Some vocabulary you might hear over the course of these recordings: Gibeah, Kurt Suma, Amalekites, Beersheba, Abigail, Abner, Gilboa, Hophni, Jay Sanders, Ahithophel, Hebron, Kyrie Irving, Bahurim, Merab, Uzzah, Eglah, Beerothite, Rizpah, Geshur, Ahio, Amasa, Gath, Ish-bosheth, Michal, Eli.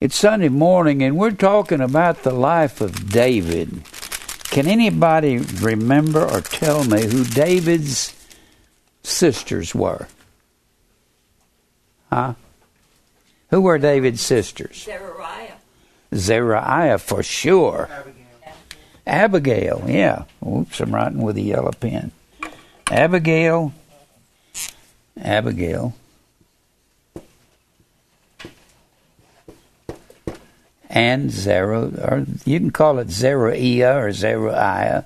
It's Sunday morning, and we're talking about the life of David. Can anybody remember or tell me who David's sisters were? Huh? Who were David's sisters? Zeruiah, for sure. Abigail, yeah. Oops, I'm writing with a yellow pen. Abigail. And or you can call it Zeruiah or Zeruiah.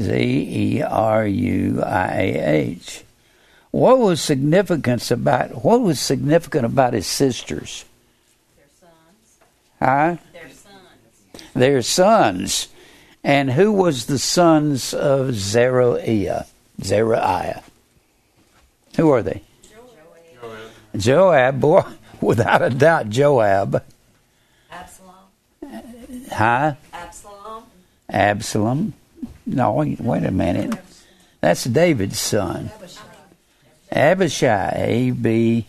Zeruiah. What was significant about his sisters? Their sons. Huh? Their sons. And who was the sons of Zeruiah? Who are they? Joab. Boy, without a doubt, Joab. Huh? Absalom. No, wait a minute. That's David's son. Abishai. Abishai.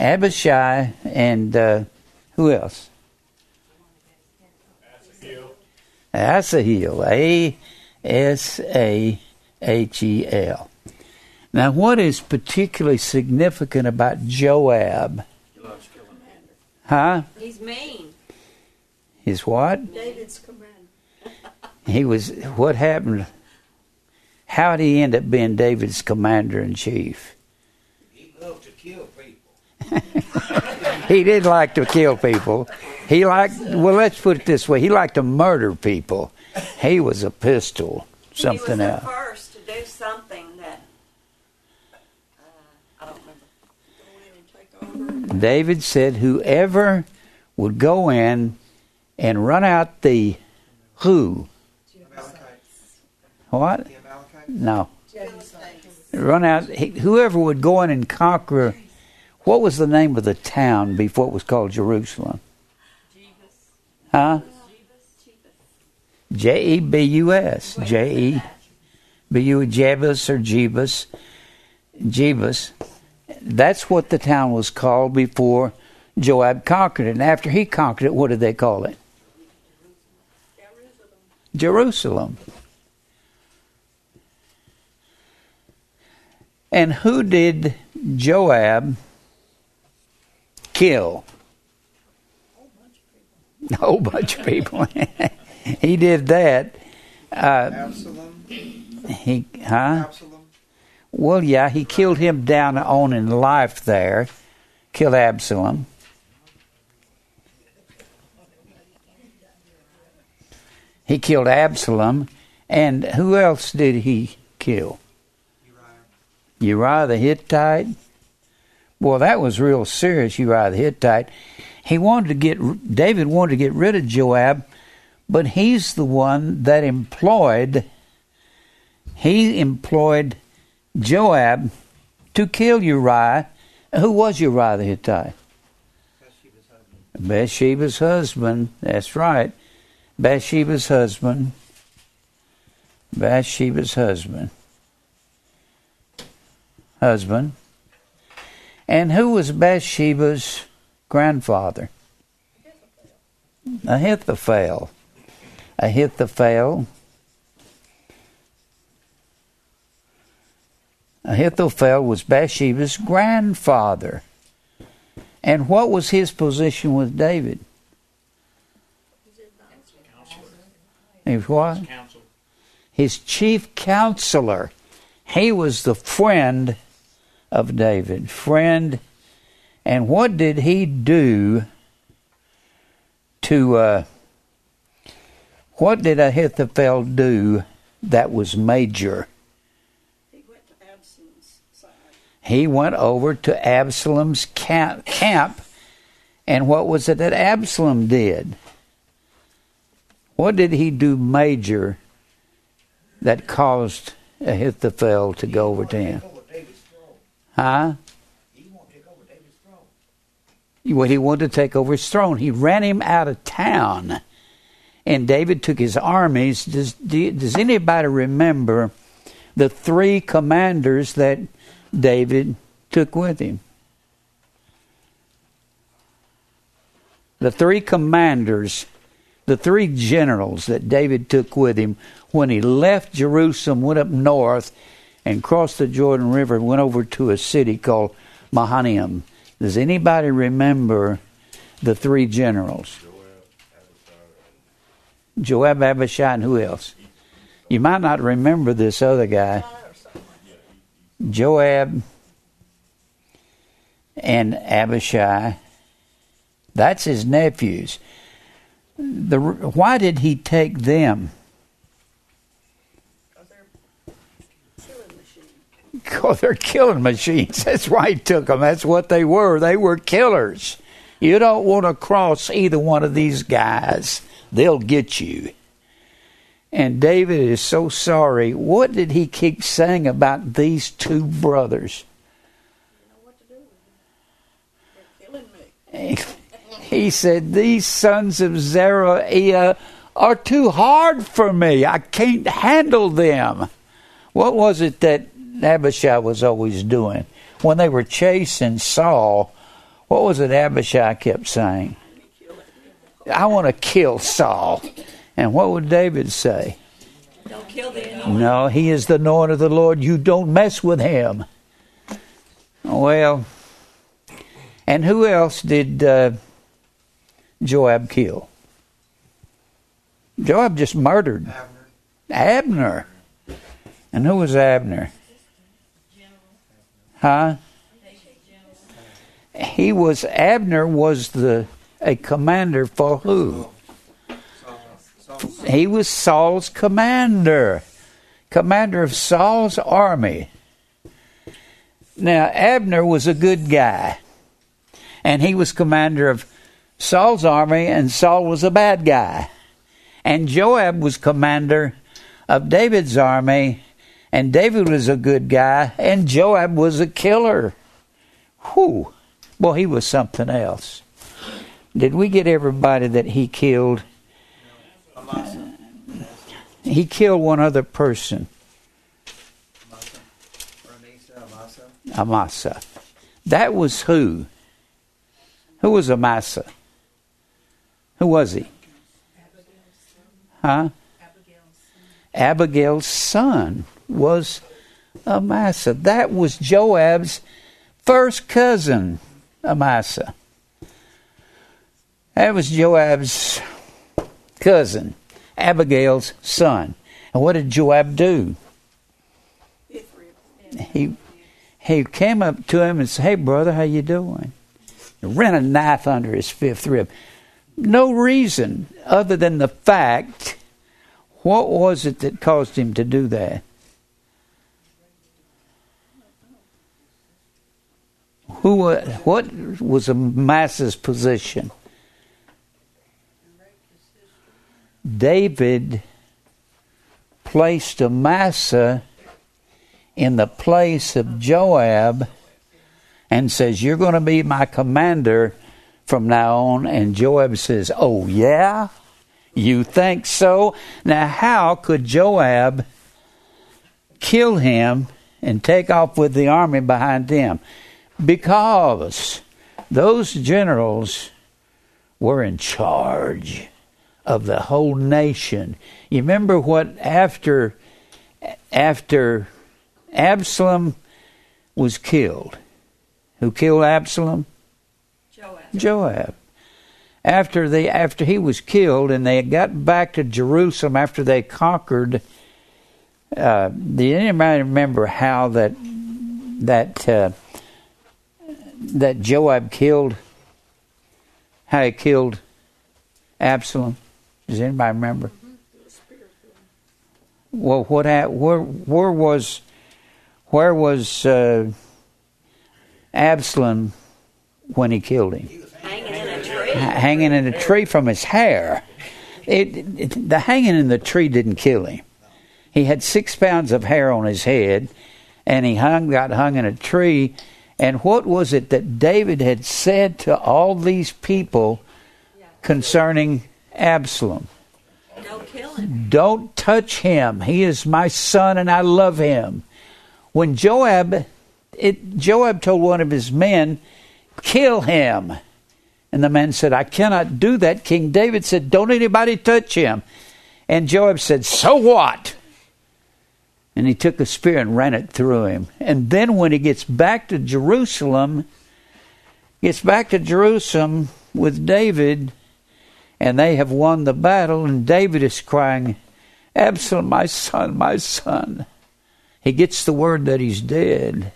Abishai and who else? Asahel. Asahel. Now, what is particularly significant about Joab? Huh? He's mean. He's what? David's commander. He was, what happened? How did he end up being David's commander-in-chief? He loved to kill people. He did like to kill people. He liked, well, let's put it this way. He liked to murder people. He was a pistol, something else. He was the first to do something that, I don't remember. David said, whoever would go in and run out the who? Amalekites. What? The Amalekites? No. Jebus. Run out, whoever would go in and conquer, what was the name of the town before it was called Jerusalem? Jebus. Huh? Jebus. Jebus or Jebus. Jebus. That's what the town was called before Joab conquered it. And after he conquered it, what did they call it? Jerusalem. And who did Joab kill? A whole bunch of people. He did that. Absalom. Absalom. Well, yeah, he killed him down on in life there. Killed Absalom. He killed Absalom. And who else did he kill? Uriah the Hittite. Well, that was real serious, Uriah the Hittite. David wanted to get rid of Joab, but he's the one that employed Joab to kill Uriah. Who was Uriah the Hittite? Bathsheba's husband. That's right. Bathsheba's husband. And who was Bathsheba's grandfather? Ahithophel. Ahithophel was Bathsheba's grandfather. And what was his position with David? He was what? His chief counselor. He was the friend of David. And what did he do to... what did Ahithophel do that was major? He went over to Absalom's camp, and what was it that Absalom did? What did he do major that caused Ahithophel to go over to him? Huh? He wanted to take over David's throne. Well, he wanted to take over his throne. He ran him out of town, and David took his armies. Does anybody remember the three commanders that David took with him? the three commanders, the three generals that David took with him when he left Jerusalem, went up north and crossed the Jordan River and went over to a city called Mahanaim. Does anybody remember the three generals? Joab, Abishai, and who else? You might not remember this other guy. Joab and Abishai. That's his nephews. Why did he take them? Because they're killing machines. That's why he took them. That's what they were. They were killers. You don't want to cross either one of these guys. They'll get you. And David is so sorry. What did he keep saying about these two brothers? I don't know what to do with them. They're killing me. He said, these sons of Zeruiah are too hard for me. I can't handle them. What was it that Abishai was always doing? When they were chasing Saul, what was it Abishai kept saying? I want to kill Saul. And what would David say? Don't kill the anointed. No, he is the anointed of the Lord. You don't mess with him. Well, and who else did Joab kill? Joab just murdered. Abner. And who was Abner? Huh? Abner was a commander for who? Saul. He was Saul's commander. Commander of Saul's army. Now, Abner was a good guy. And he was commander of Saul's army, and Saul was a bad guy. And Joab was commander of David's army, and David was a good guy, and Joab was a killer. Whew. Boy, he was something else. Did we get everybody that he killed? Amasa. He killed one other person. Amasa. That was who? Who was Amasa? Who was he? Huh? Abigail's son was Amasa. That was Joab's first cousin, Amasa. That was Joab's cousin, Abigail's son. And what did Joab do? He came up to him and said, "Hey, brother, how you doing?" And ran a knife under his fifth rib. No reason other than the fact. What was it that caused him to do that? What was Amasa's position? David placed Amasa in the place of Joab and says, "You're going to be my commander from now on." And Joab says, "Oh, yeah? You think so?" Now, how could Joab kill him and take off with the army behind him? Because those generals were in charge of the whole nation. You remember what after Absalom was killed? Who killed Absalom? Joab. After he was killed and they got back to Jerusalem after they conquered, did anybody remember how that Joab killed? How he killed Absalom? Does anybody remember? Mm-hmm. Well, where was Absalom when he killed him? He was hanging in a tree from his hair. The hanging in the tree didn't kill him. He had 6 pounds of hair on his head, and he got hung in a tree. And what was it that David had said to all these people concerning Absalom? Don't kill him. Don't touch him. He is my son, and I love him. When Joab told one of his men, "Kill him," And the man said, I cannot do that. King David said, don't anybody touch him. And Joab said, so what? And he took a spear and ran it through him. And then when he gets back to Jerusalem with David, and they have won the battle, and David is crying, Absalom, my son, my son. He gets the word that he's dead.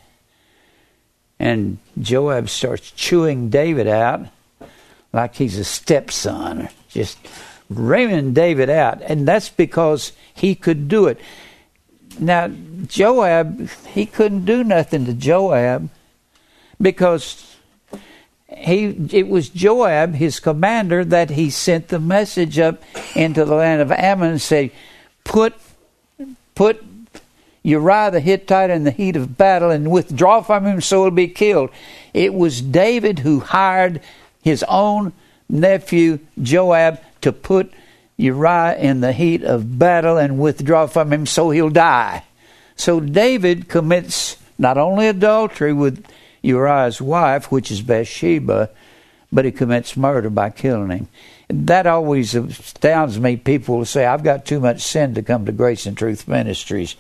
And Joab starts chewing David out like he's a stepson, just ramming David out. And that's because he could do it. Now, Joab, he couldn't do nothing to Joab because it was Joab, his commander, that he sent the message up into the land of Ammon and said, put Uriah the Hittite in the heat of battle and withdraw from him so he'll be killed. It was David who hired his own nephew Joab to put Uriah in the heat of battle and withdraw from him so he'll die. So David commits not only adultery with Uriah's wife, which is Bathsheba, but he commits murder by killing him. That always astounds me. People will say, I've got too much sin to come to Grace and Truth Ministries.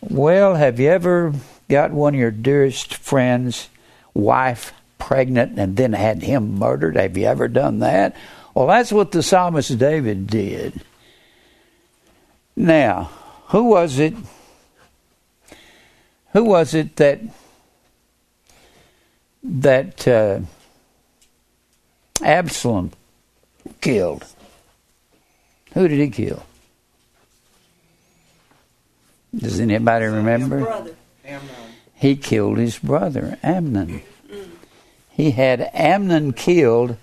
Well, have you ever got one of your dearest friends' wife pregnant and then had him murdered? Have you ever done that? Well, that's what the psalmist David did. Now, who was it that Absalom killed? Who did he kill? Does anybody remember? He killed his brother, Amnon. He had Amnon killed.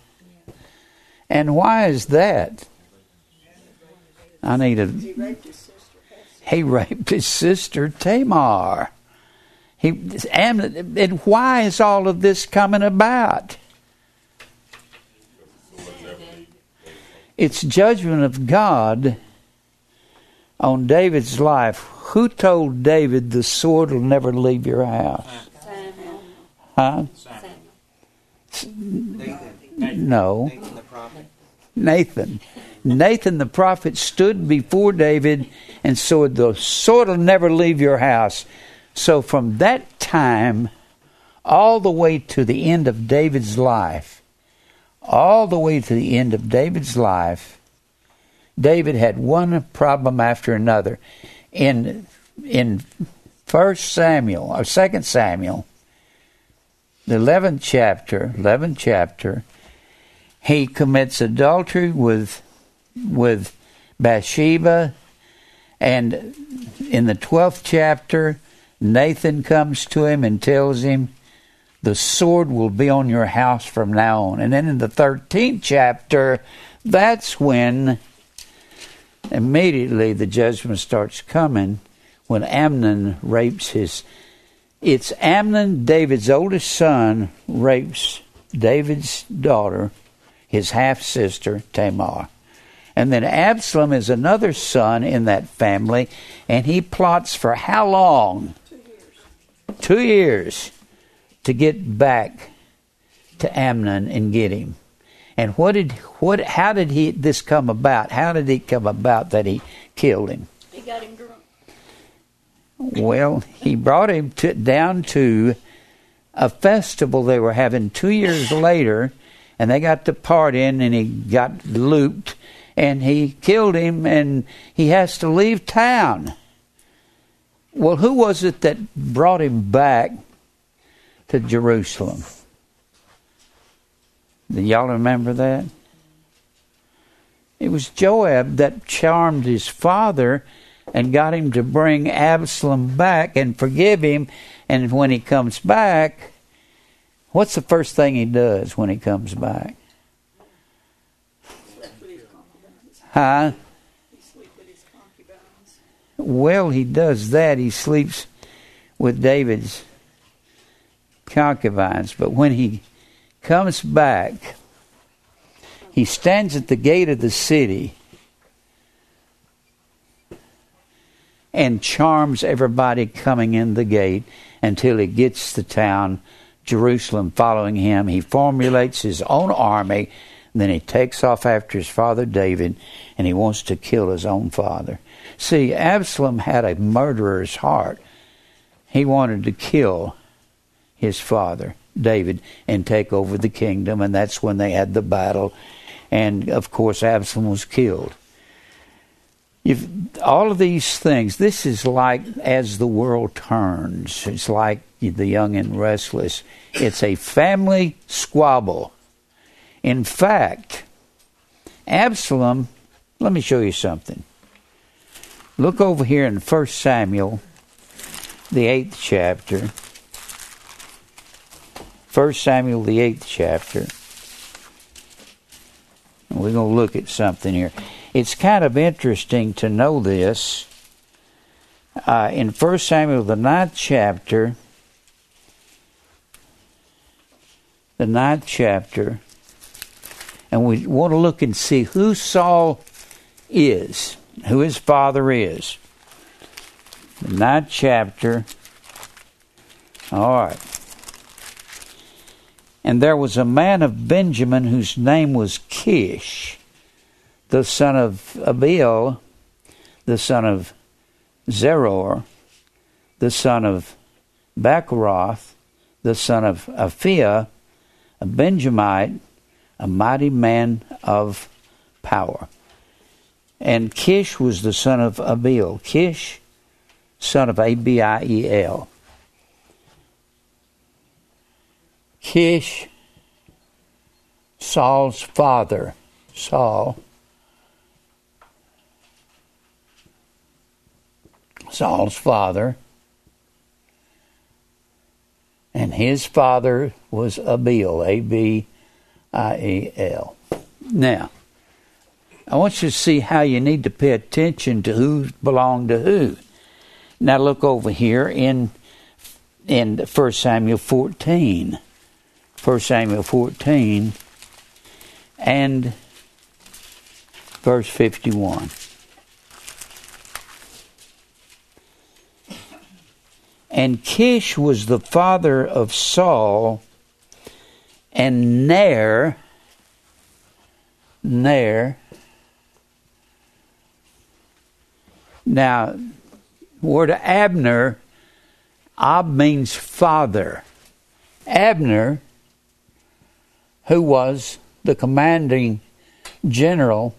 And why is that? He raped his sister Tamar. Amnon, and why is all of this coming about? It's judgment of God on David's life. Who told David the sword will never leave your house? Huh? No. Nathan. Nathan the prophet stood before David and said, the sword will never leave your house. So from that time all the way to the end of David's life, David had one problem after another. In 2 Samuel, the 11th chapter, he commits adultery with Bathsheba, and in the 12th chapter, Nathan comes to him and tells him, the sword will be on your house from now on. And then in the 13th chapter, that's when immediately the judgment starts coming, when Amnon rapes his... It's Amnon, David's oldest son, rapes David's daughter, his half-sister, Tamar. And then Absalom is another son in that family, and he plots for how long? 2 years. 2 years to get back to Amnon and get him. And How did it come about that he killed him? He got him drunk. Well, he brought him down to a festival they were having 2 years later, and they got the part in, and he got looped, and he killed him, and he has to leave town. Well, who was it that brought him back to Jerusalem? Do y'all remember that? It was Joab that charmed his father and got him to bring Absalom back and forgive him. And when he comes back, what's the first thing he does when he comes back? Huh? He sleeps with his concubines. Well, he does that. He sleeps with David's concubines. But when he comes back, he stands at the gate of the city and charms everybody coming in the gate until he gets to town Jerusalem following him. He formulates his own army, and then he takes off after his father David, and he wants to kill his own father. See, Absalom had a murderer's heart. He wanted to kill his father David and take over the kingdom, and that's when they had the battle. And, of course, Absalom was killed. All of these things, this is like As the World Turns. It's like The Young and Restless. It's a family squabble. In fact, Absalom, let me show you something. Look over here in 1 Samuel, the 8th chapter. 1 Samuel, the 8th chapter. We're going to look at something here. It's kind of interesting to know this. In 1 Samuel, the 9th chapter, and we want to look and see who Saul is, who his father is. The 9th chapter. All right. And there was a man of Benjamin whose name was Kish, the son of Abiel, the son of Zeror, the son of Bakaroth, the son of Aphiah, a Benjamite, a mighty man of power. And Kish was the son of Abiel. Kish, son of Abiel. Kish, Saul's father, Saul's father, and his father was Abiel, Abiel. Now, I want you to see how you need to pay attention to who belonged to who. Now look over here in 1 Samuel 14. 1 Samuel 14 and verse 51. And Kish was the father of Saul, and Ner. Now, word Abner, Ab means father. Abner, who was the commanding general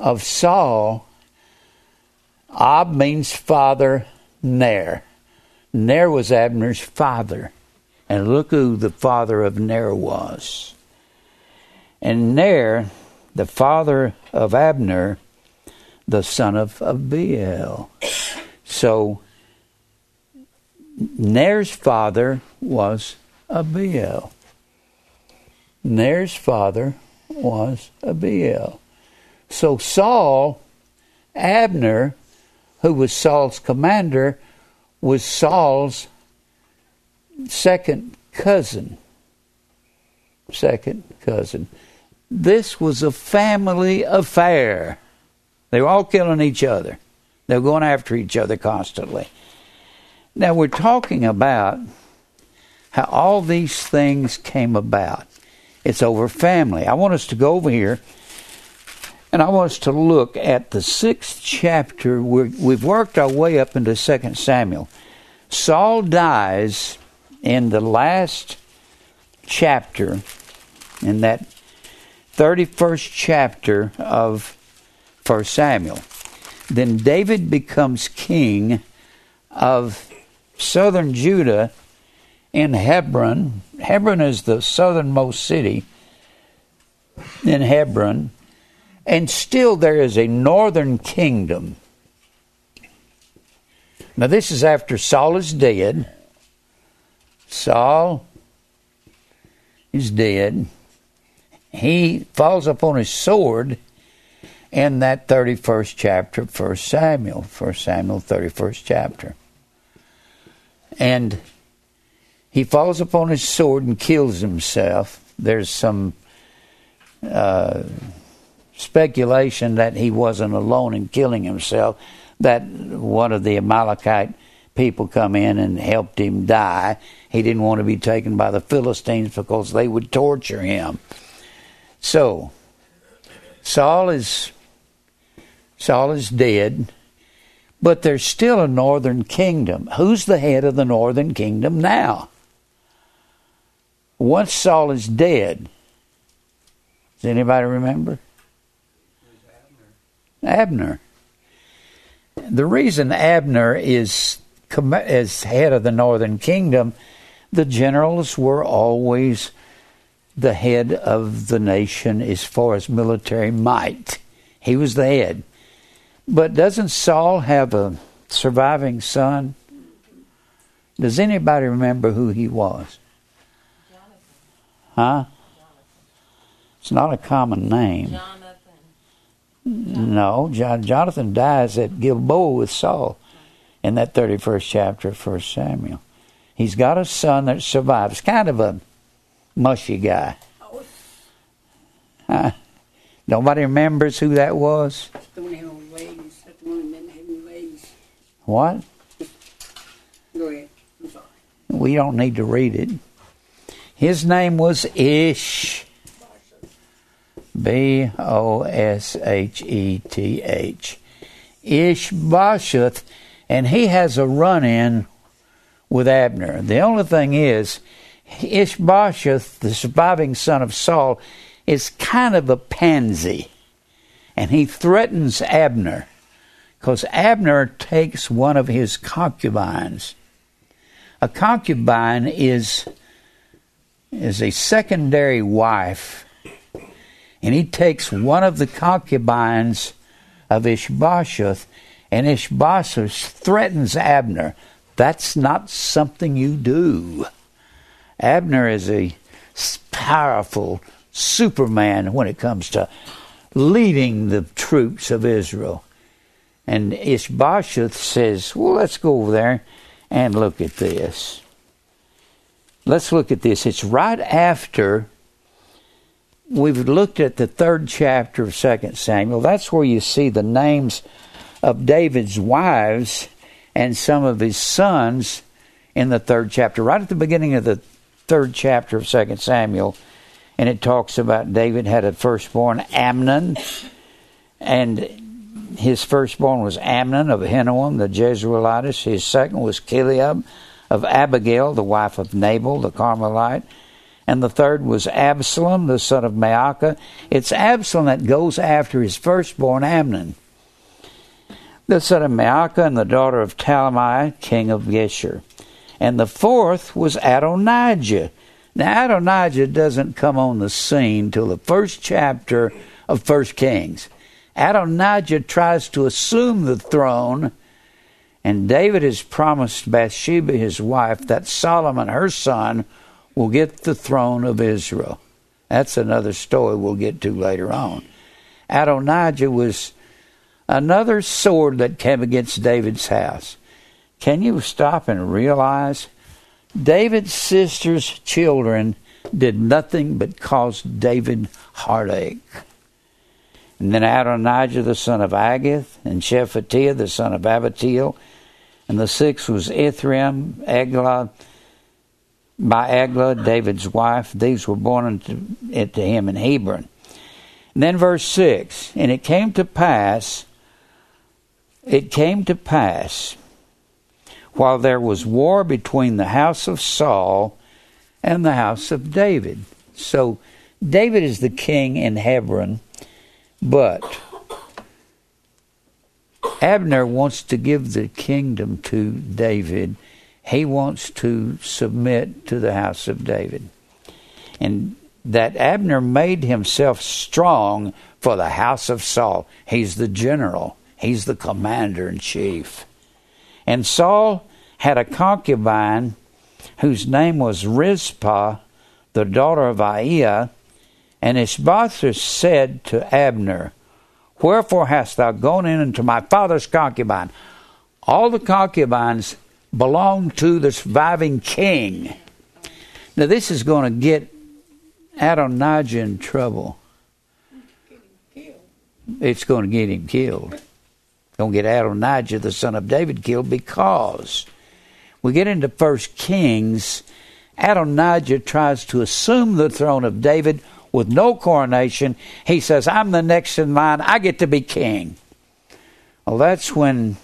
of Saul. Ab means father, Ner. Ner was Abner's father. And look who the father of Ner was. And Ner, the father of Abner, the son of Abiel. So, Ner's father was Abiel. Ner's father was Abiel. So Saul, Abner, who was Saul's commander, was Saul's second cousin. Second cousin. This was a family affair. They were all killing each other. They were going after each other constantly. Now we're talking about how all these things came about. It's over family. I want us to go over here, and I want us to look at the 6th chapter. We've worked our way up into 2 Samuel. Saul dies in the last chapter, in that 31st chapter of 1 Samuel. Then David becomes king of southern Judah in Hebron. Hebron is the southernmost city in Hebron. And still there is a northern kingdom. Now this is after Saul is dead. Saul is dead. He falls upon his sword in that 31st chapter of 1 Samuel. 1 Samuel, 31st chapter. And he falls upon his sword and kills himself. There's some speculation that he wasn't alone in killing himself, that one of the Amalekite people come in and helped him die. He didn't want to be taken by the Philistines because they would torture him. So, Saul is dead, but there's still a northern kingdom. Who's the head of the northern kingdom now? Once Saul is dead, does anybody remember? Abner. The reason Abner is head of the northern kingdom, the generals were always the head of the nation as far as military might. He was the head. But doesn't Saul have a surviving son? Does anybody remember who he was? Jonathan. Huh? Jonathan. It's not a common name. Jonathan. No, Jonathan dies at Gilboa with Saul in that 31st chapter of 1 Samuel. He's got a son that survives. Kind of a mushy guy. Huh? Nobody remembers who that was? The one who legs. That's the one that didn't have any legs. What? Go ahead. I'm sorry. We don't need to read it. His name was Ish-bosheth. B-O-S-H-E-T-H. Ish-bosheth. And he has a run-in with Abner. The only thing is, Ish-bosheth, the surviving son of Saul, is kind of a pansy, and he threatens Abner because Abner takes one of his concubines. A concubine is a secondary wife, and he takes one of the concubines of Ish-bosheth, and Ish-bosheth threatens Abner. That's not something you do. Abner is a powerful Superman when it comes to leading the troops of Israel. And Ish-bosheth says, well, let's go over there and look at this. Let's look at this. It's right after we've looked at the 3rd chapter of 2 Samuel. That's where you see the names of David's wives and some of his sons in the 3rd chapter. Right at the beginning of the 3rd chapter of 2 Samuel, and it talks about David had a firstborn, Amnon. And his firstborn was Amnon of Hinoam, the Jezreelitess. His second was Chileab of Abigail, the wife of Nabal, the Carmelite. And the third was Absalom, the son of Maacah. It's Absalom that goes after his firstborn, Amnon, the son of Maacah, and the daughter of Talmai, king of Geshur. And the fourth was Adonijah. Now, Adonijah doesn't come on the scene till the 1st chapter of 1 Kings. Adonijah tries to assume the throne, and David has promised Bathsheba, his wife, that Solomon, her son, will get the throne of Israel. That's another story we'll get to later on. Adonijah was another sword that came against David's house. Can you stop and realize David's sister's children did nothing but cause David heartache? And then Adonijah, the son of Agath, and Shephatiah, the son of Abital. And the 6th was Ithream, Eglah, by Eglah, David's wife. These were born unto him in Hebron. And then verse 6, and it came to pass, while there was war between the house of Saul and the house of David. So David is the king in Hebron, but Abner wants to give the kingdom to David. He wants to submit to the house of David. And that Abner made himself strong for the house of Saul. He's the general. He's the commander-in-chief. And Saul had a concubine whose name was Rizpah, the daughter of Aiah. And Ish-bosheth said to Abner, wherefore hast thou gone in unto my father's concubine? All the concubines belong to the surviving king. Now this is going to get Adonijah in trouble. It's going to get him killed. Don't get Adonijah, the son of David, killed because we get into 1 Kings, Adonijah tries to assume the throne of David with no coronation. He says, I'm the next in line. I get to be king. Well, that's when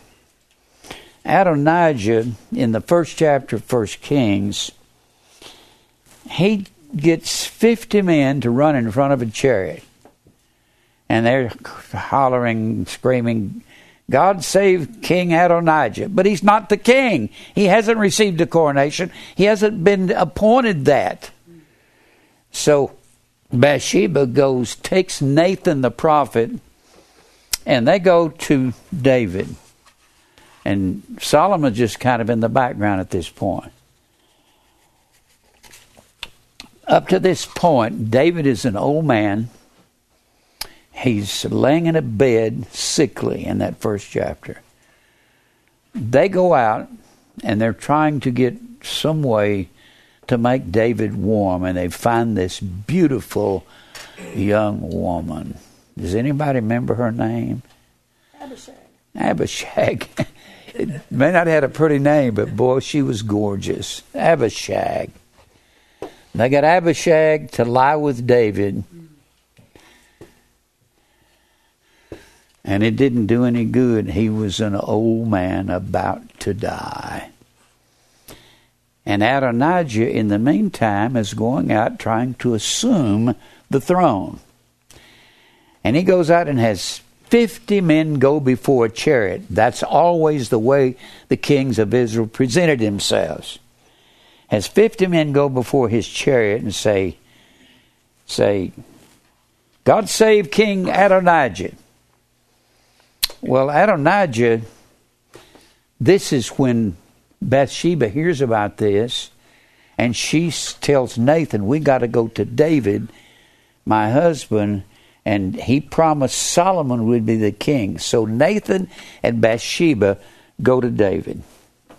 Adonijah, in the first chapter of 1 Kings, he gets 50 men to run in front of a chariot. And they're hollering, screaming, God save King Adonijah. But he's not the king. He hasn't received a coronation. He hasn't been appointed that. So Bathsheba goes, takes Nathan the prophet, and they go to David. And Solomon's just kind of in the background at this point. Up to this point, David is an old man. He's laying in a bed sickly in that first chapter. They go out and they're trying to get some way to make David warm, and they find this beautiful young woman. Does anybody remember her name? Abishag. Abishag. It may not have had a pretty name, but boy, she was gorgeous. Abishag. They got Abishag to lie with David. And it didn't do any good. He was an old man about to die. And Adonijah, in the meantime, is going out trying to assume the throne. And he goes out and has 50 men go before a chariot. That's always the way the kings of Israel presented themselves. Has 50 men go before his chariot and say, God save King Adonijah. Well, Adonijah, this is when Bathsheba hears about this, and she tells Nathan, we got to go to David, my husband, and he promised Solomon would be the king. So Nathan and Bathsheba go to David.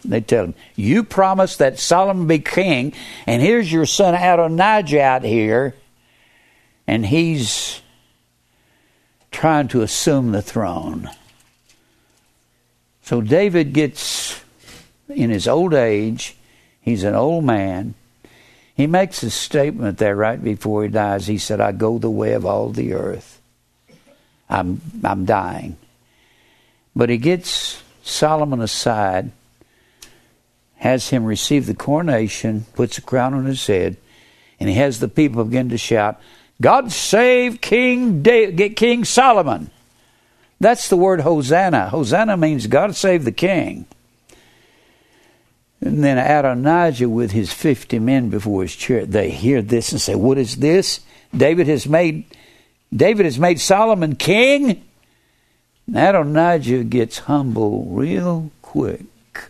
They tell him, you promised that Solomon be king, and here's your son Adonijah out here, and he's trying to assume the throne. So David gets, in his old age, he's an old man. He makes a statement there right before he dies. He said, I go the way of all the earth. I'm dying. But he gets Solomon aside, has him receive the coronation, puts a crown on his head, and he has the people begin to shout, God save King Solomon. That's the word Hosanna. Hosanna means God save the king. And then Adonijah with his 50 men before his chariot, they hear this and say, what is this? David has made Solomon king? And Adonijah gets humble real quick.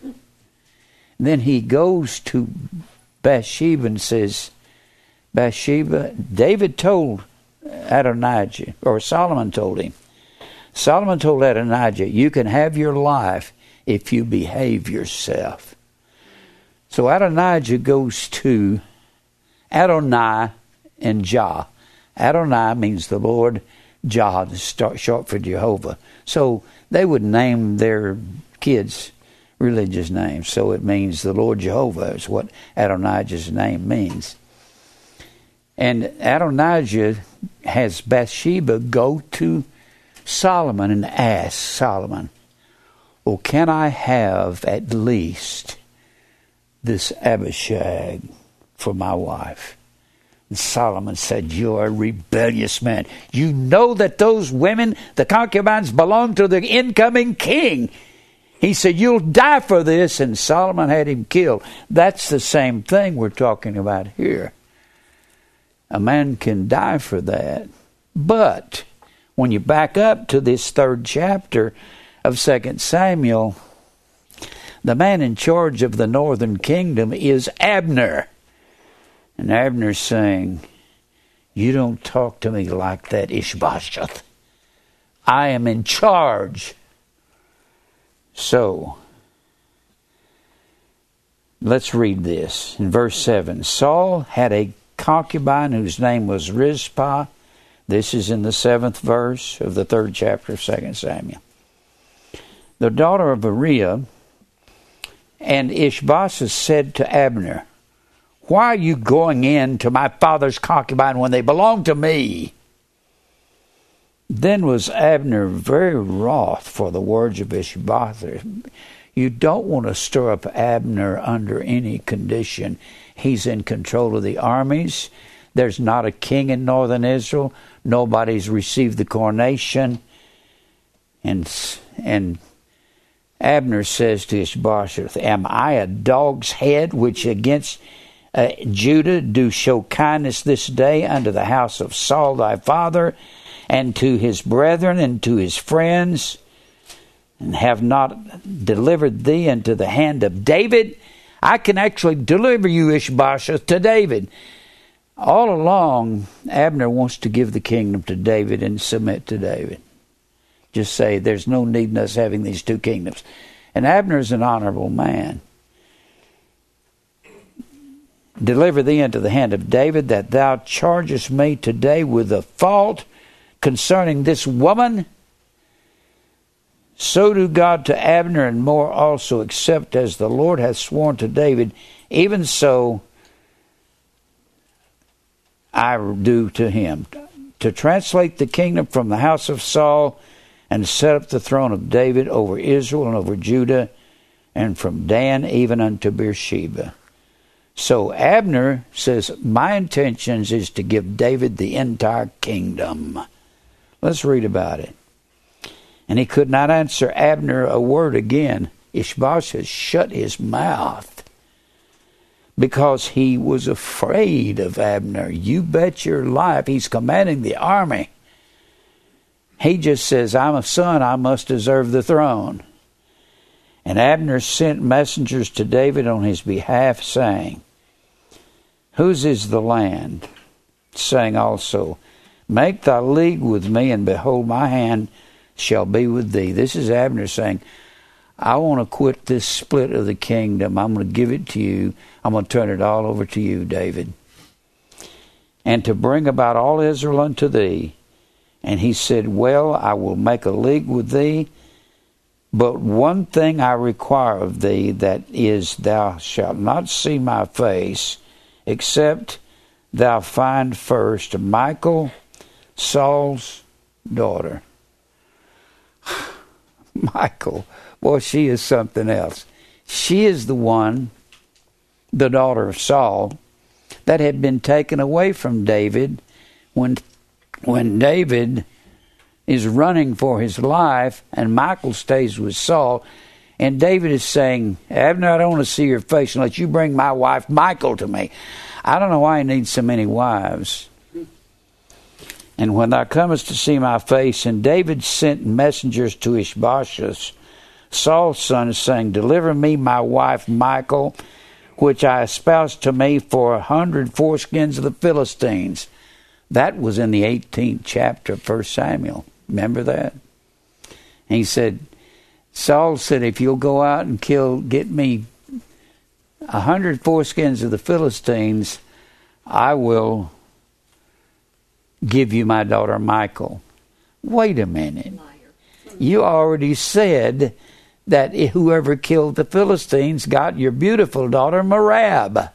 And then he goes to Bathsheba and says, Bathsheba, David told Adonijah, or Solomon told him, Solomon told Adonijah, you can have your life if you behave yourself. So Adonijah goes to Adonai and Jah. Adonai means the Lord, Jah is short for Jehovah. So they would name their kids religious names. So it means the Lord Jehovah is what Adonijah's name means. And Adonijah has Bathsheba go to Solomon and ask Solomon, well, can I have at least this Abishag for my wife? And Solomon said, you're a rebellious man. You know that those women, the concubines, belong to the incoming king. He said, you'll die for this. And Solomon had him killed. That's the same thing we're talking about here. A man can die for that. But when you back up to this third chapter of 2 Samuel, the man in charge of the northern kingdom is Abner. And Abner's saying, you don't talk to me like that, Ish-bosheth. I am in charge. So, let's read this in verse 7. Saul had a concubine whose name was Rizpah. This is in the 7th verse of the 3rd chapter of 2 Samuel. The daughter of Uriah, And Ish-bosheth said to Abner, "Why are you going in to my father's concubine when they belong to me?" Then was Abner very wroth for the words of Ish-bosheth. You don't want to stir up Abner under any condition. He's in control of the armies. There's not a king in northern Israel. Nobody's received the coronation. And Abner says to Ish-bosheth, "Am I a dog's head which against Judah do show kindness this day unto the house of Saul thy father, and to his brethren, and to his friends, and have not delivered thee into the hand of David?" I can actually deliver you, Ish-bosheth, to David. All along, Abner wants to give the kingdom to David and submit to David. Just say, there's no need in us having these two kingdoms. And Abner is an honorable man. Deliver thee into the hand of David, that thou chargest me today with a fault concerning this woman. So do God to Abner, and more also, except as the Lord hath sworn to David, even so I do to him, to translate the kingdom from the house of Saul, and set up the throne of David over Israel and over Judah, and from Dan even unto Beersheba. So Abner says, my intentions is to give David the entire kingdom. Let's read about it. And he could not answer Abner a word again. Ish-bosheth shut his mouth because he was afraid of Abner. You bet your life he's commanding the army. He just says, I'm a son, I must deserve the throne. And Abner sent messengers to David on his behalf, saying, Whose is the land? Saying also, Make thy league with me, and behold, my hand shall be with thee. This is Abner saying, I want to quit this split of the kingdom. I'm going to give it to you. I'm going to turn it all over to you, David. And to bring about all Israel unto thee. And he said, Well, I will make a league with thee, but one thing I require of thee, that is, thou shalt not see my face, except thou find first Michal, Saul's daughter. Michal, boy, she is something else. She is the one, the daughter of Saul, that had been taken away from David when David is running for his life, and Michal stays with Saul, and David is saying, Abner, I don't want to see your face unless you bring my wife Michal to me. I don't know why he needs so many wives. And when thou comest to see my face, and David sent messengers to Ish-bosheth, Saul's son, saying, Deliver me my wife Michal, which I espoused to me for 100 foreskins of the Philistines. That was in the 18th chapter of 1 Samuel. Remember that? And he said, Saul said, if you'll go out and get me 100 foreskins of the Philistines, I will give you my daughter Michal. Wait a minute. You already said that whoever killed the Philistines got your beautiful daughter Merab.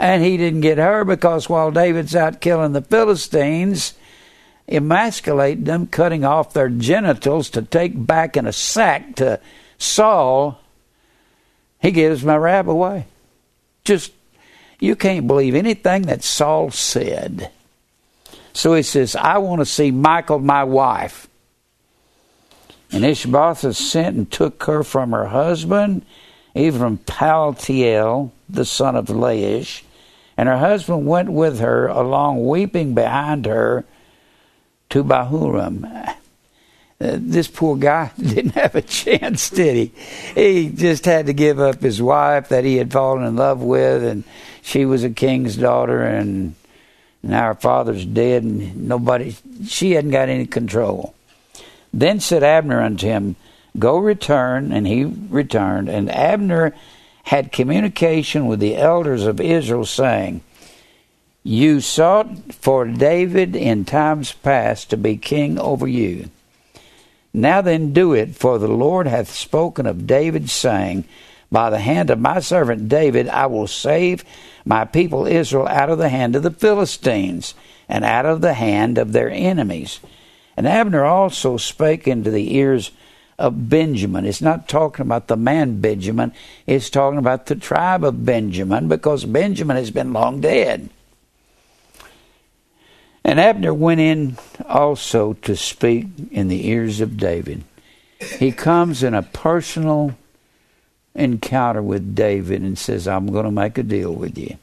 And he didn't get her because while David's out killing the Philistines, emasculating them, cutting off their genitals to take back in a sack to Saul, he gives Merab away. Just, you can't believe anything that Saul said. So he says, I want to see Michal, my wife. And Ish-bosheth sent and took her from her husband, even from Paltiel, the son of Laish. And her husband went with her along, weeping behind her to Bahurim. This poor guy didn't have a chance, did he? He just had to give up his wife that he had fallen in love with, and she was a king's daughter, and now her father's dead, and she hadn't got any control. Then said Abner unto him, Go return, and he returned. And Abner had communication with the elders of Israel, saying, You sought for David in times past to be king over you. Now then do it, for the Lord hath spoken of David, saying, By the hand of my servant David, I will save my people Israel out of the hand of the Philistines and out of the hand of their enemies. And Abner also spake into the ears of Benjamin. It's not talking about the man Benjamin. It's talking about the tribe of Benjamin, because Benjamin has been long dead. And Abner went in also to speak in the ears of David. He comes in a personal encounter with David and says, I'm going to make a deal with you.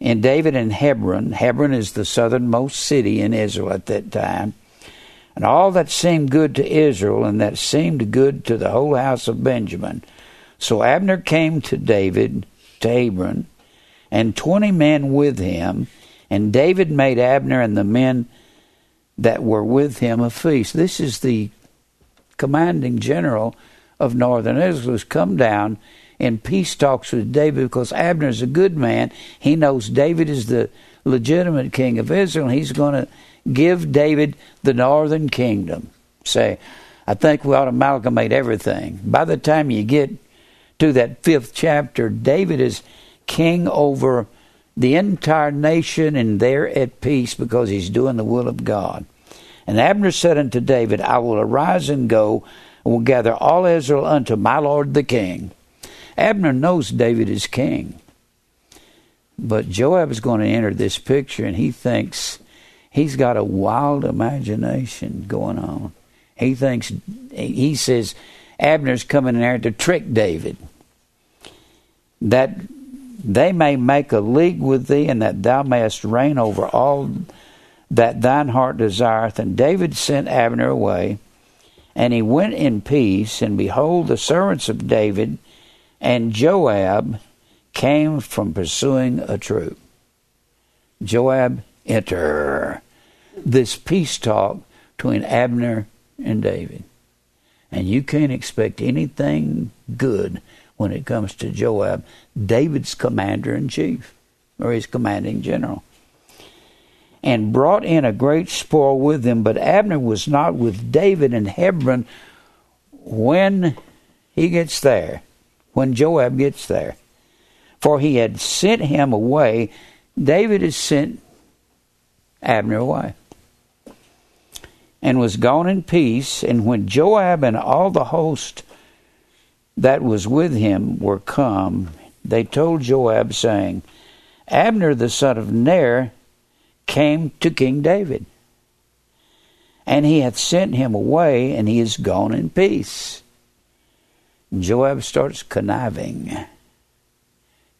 And David in Hebron, Hebron is the southernmost city in Israel at that time, and all that seemed good to Israel and that seemed good to the whole house of Benjamin. So Abner came to David, to Hebron, and 20 men with him, and David made Abner and the men that were with him a feast. This is the commanding general of northern Israel who's come down in peace talks with David, because Abner's a good man. He knows David is the legitimate king of Israel, and he's going to give David the northern kingdom. Say, I think we ought to amalgamate everything. By the time you get to that 5th chapter, David is king over the entire nation, and they're at peace because he's doing the will of God. And Abner said unto David, I will arise and go, and will gather all Israel unto my lord the king. Abner knows David is king. But Joab is going to enter this picture, and he thinks he's got a wild imagination going on. He says Abner's coming in there to trick David, that they may make a league with thee, and that thou mayest reign over all that thine heart desireth. And David sent Abner away, and he went in peace. And behold, the servants of David and Joab came from pursuing a troop. Joab enter this peace talk between Abner and David. And you can't expect anything good when it comes to Joab, David's commander-in-chief, or his commanding general. And brought in a great spoil with him, but Abner was not with David in Hebron when he gets there, when Joab gets there. For he had sent him away. David has sent Abner away, and was gone in peace. And when Joab and all the host that was with him were come, they told Joab, saying, Abner the son of Ner came to King David, and he hath sent him away, and he is gone in peace. Joab starts conniving.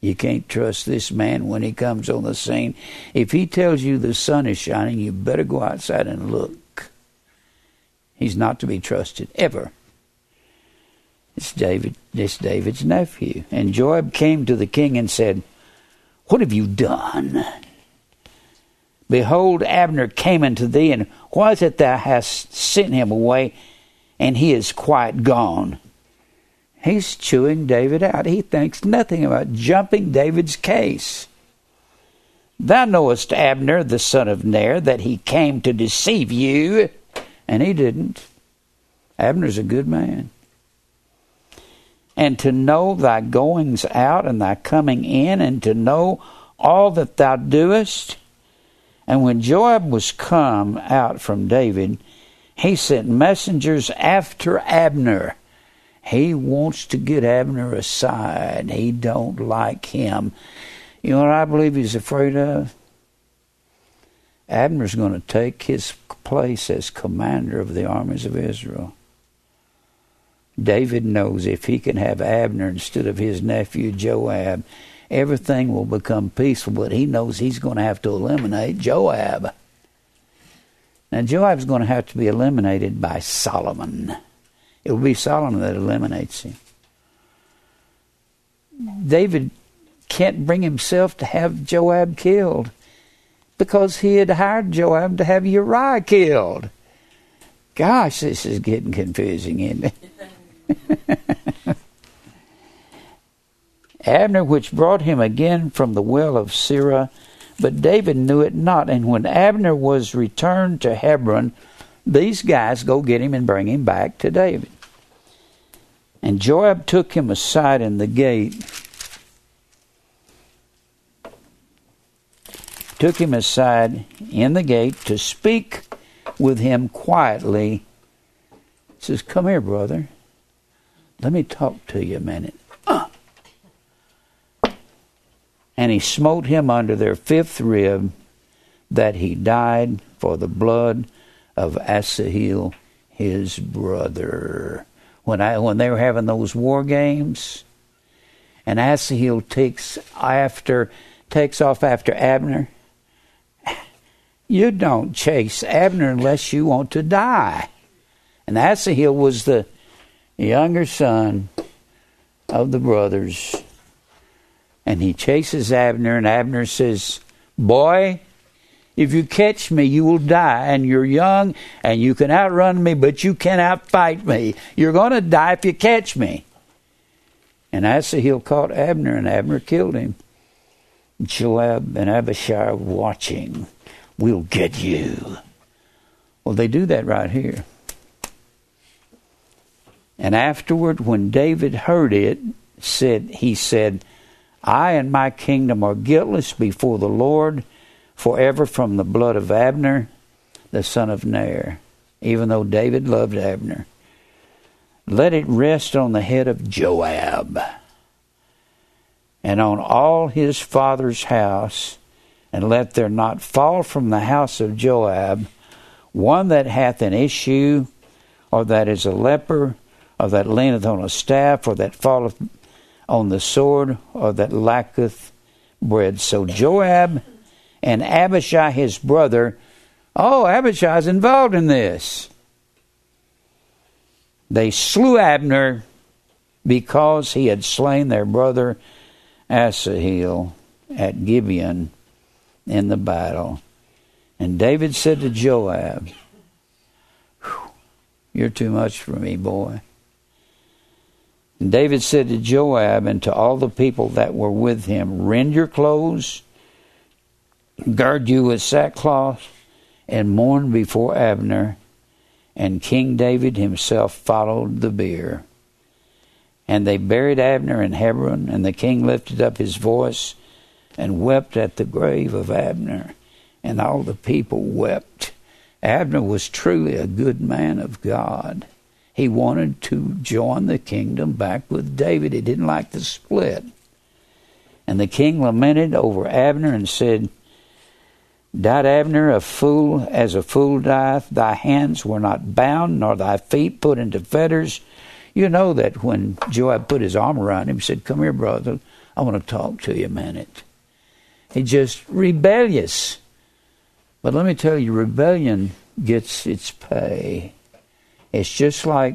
You can't trust this man when he comes on the scene. If he tells you the sun is shining, you better go outside and look. He's not to be trusted ever. It's David's nephew. And Joab came to the king and said, What have you done? Behold, Abner came unto thee, and why is it thou hast sent him away, and he is quite gone? He's chewing David out. He thinks nothing about jumping David's case. Thou knowest Abner, the son of Ner, that he came to deceive you, and he didn't. Abner's a good man. And to know thy goings out and thy coming in, and to know all that thou doest. And when Joab was come out from David, he sent messengers after Abner. He wants to get Abner aside. He don't like him. You know what I believe he's afraid of? Abner's going to take his place as commander of the armies of Israel. David knows if he can have Abner instead of his nephew Joab, everything will become peaceful, but he knows he's going to have to eliminate Joab. Now, Joab's going to have to be eliminated by Solomon. It will be Solomon that eliminates him. David can't bring himself to have Joab killed because he had hired Joab to have Uriah killed. Gosh, this is getting confusing, isn't it? Abner, which brought him again from the well of Sirah, but David knew it not. And when Abner was returned to Hebron, these guys go get him and bring him back to David. And Joab took him aside in the gate. Took him aside in the gate to speak with him quietly. He says, "Come here, brother. Let me talk to you a minute." And he smote him under their fifth rib, that he died for the blood of Asahel, his brother. When they were having those war games, and Asahel takes off after Abner. You don't chase Abner unless you want to die. And Asahel was the younger son of the brothers. And he chases Abner, and Abner says, "Boy, if you catch me, you will die, and you're young, and you can outrun me, but you cannot fight me. You're going to die if you catch me." And Asahel caught Abner, and Abner killed him. Joab and Abishai were watching. "We'll get you." Well, they do that right here. And afterward, when David heard it, he said, "I and my kingdom are guiltless before the Lord forever from the blood of Abner, the son of Ner," even though David loved Abner. "Let it rest on the head of Joab and on all his father's house, and let there not fall from the house of Joab one that hath an issue, or that is a leper, or that leaneth on a staff, or that falleth on the sword, or that lacketh bread." So Joab and Abishai his brother, Abishai's involved in this. They slew Abner because he had slain their brother Asahel at Gibeon in the battle. And David said to Joab, "You're too much for me, boy." And David said to Joab and to all the people that were with him, "Rend your clothes, gird you with sackcloth, and mourn before Abner." And King David himself followed the bier. And they buried Abner in Hebron, and the king lifted up his voice and wept at the grave of Abner. And all the people wept. Abner was truly a good man of God. He wanted to join the kingdom back with David. He didn't like the split. And the king lamented over Abner and said, "Died Abner a fool, as a fool dieth? Thy hands were not bound, nor thy feet put into fetters." You know that when Joab put his arm around him, he said, "Come here, brother. I want to talk to you a minute." He just rebellious. But let me tell you, rebellion gets its pay. It's just like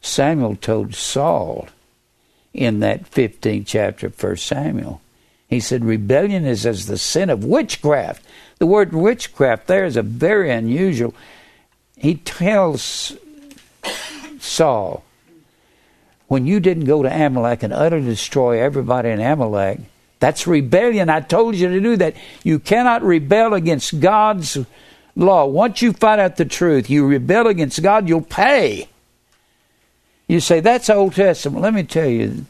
Samuel told Saul in that 15th chapter of 1 Samuel. He said, "Rebellion is as the sin of witchcraft." The word witchcraft there is a very unusual. He tells Saul, "When you didn't go to Amalek and utterly destroy everybody in Amalek, that's rebellion. I told you to do that." You cannot rebel against God's law. Once you find out the truth, you rebel against God, you'll pay. You say, "That's Old Testament." Let me tell you,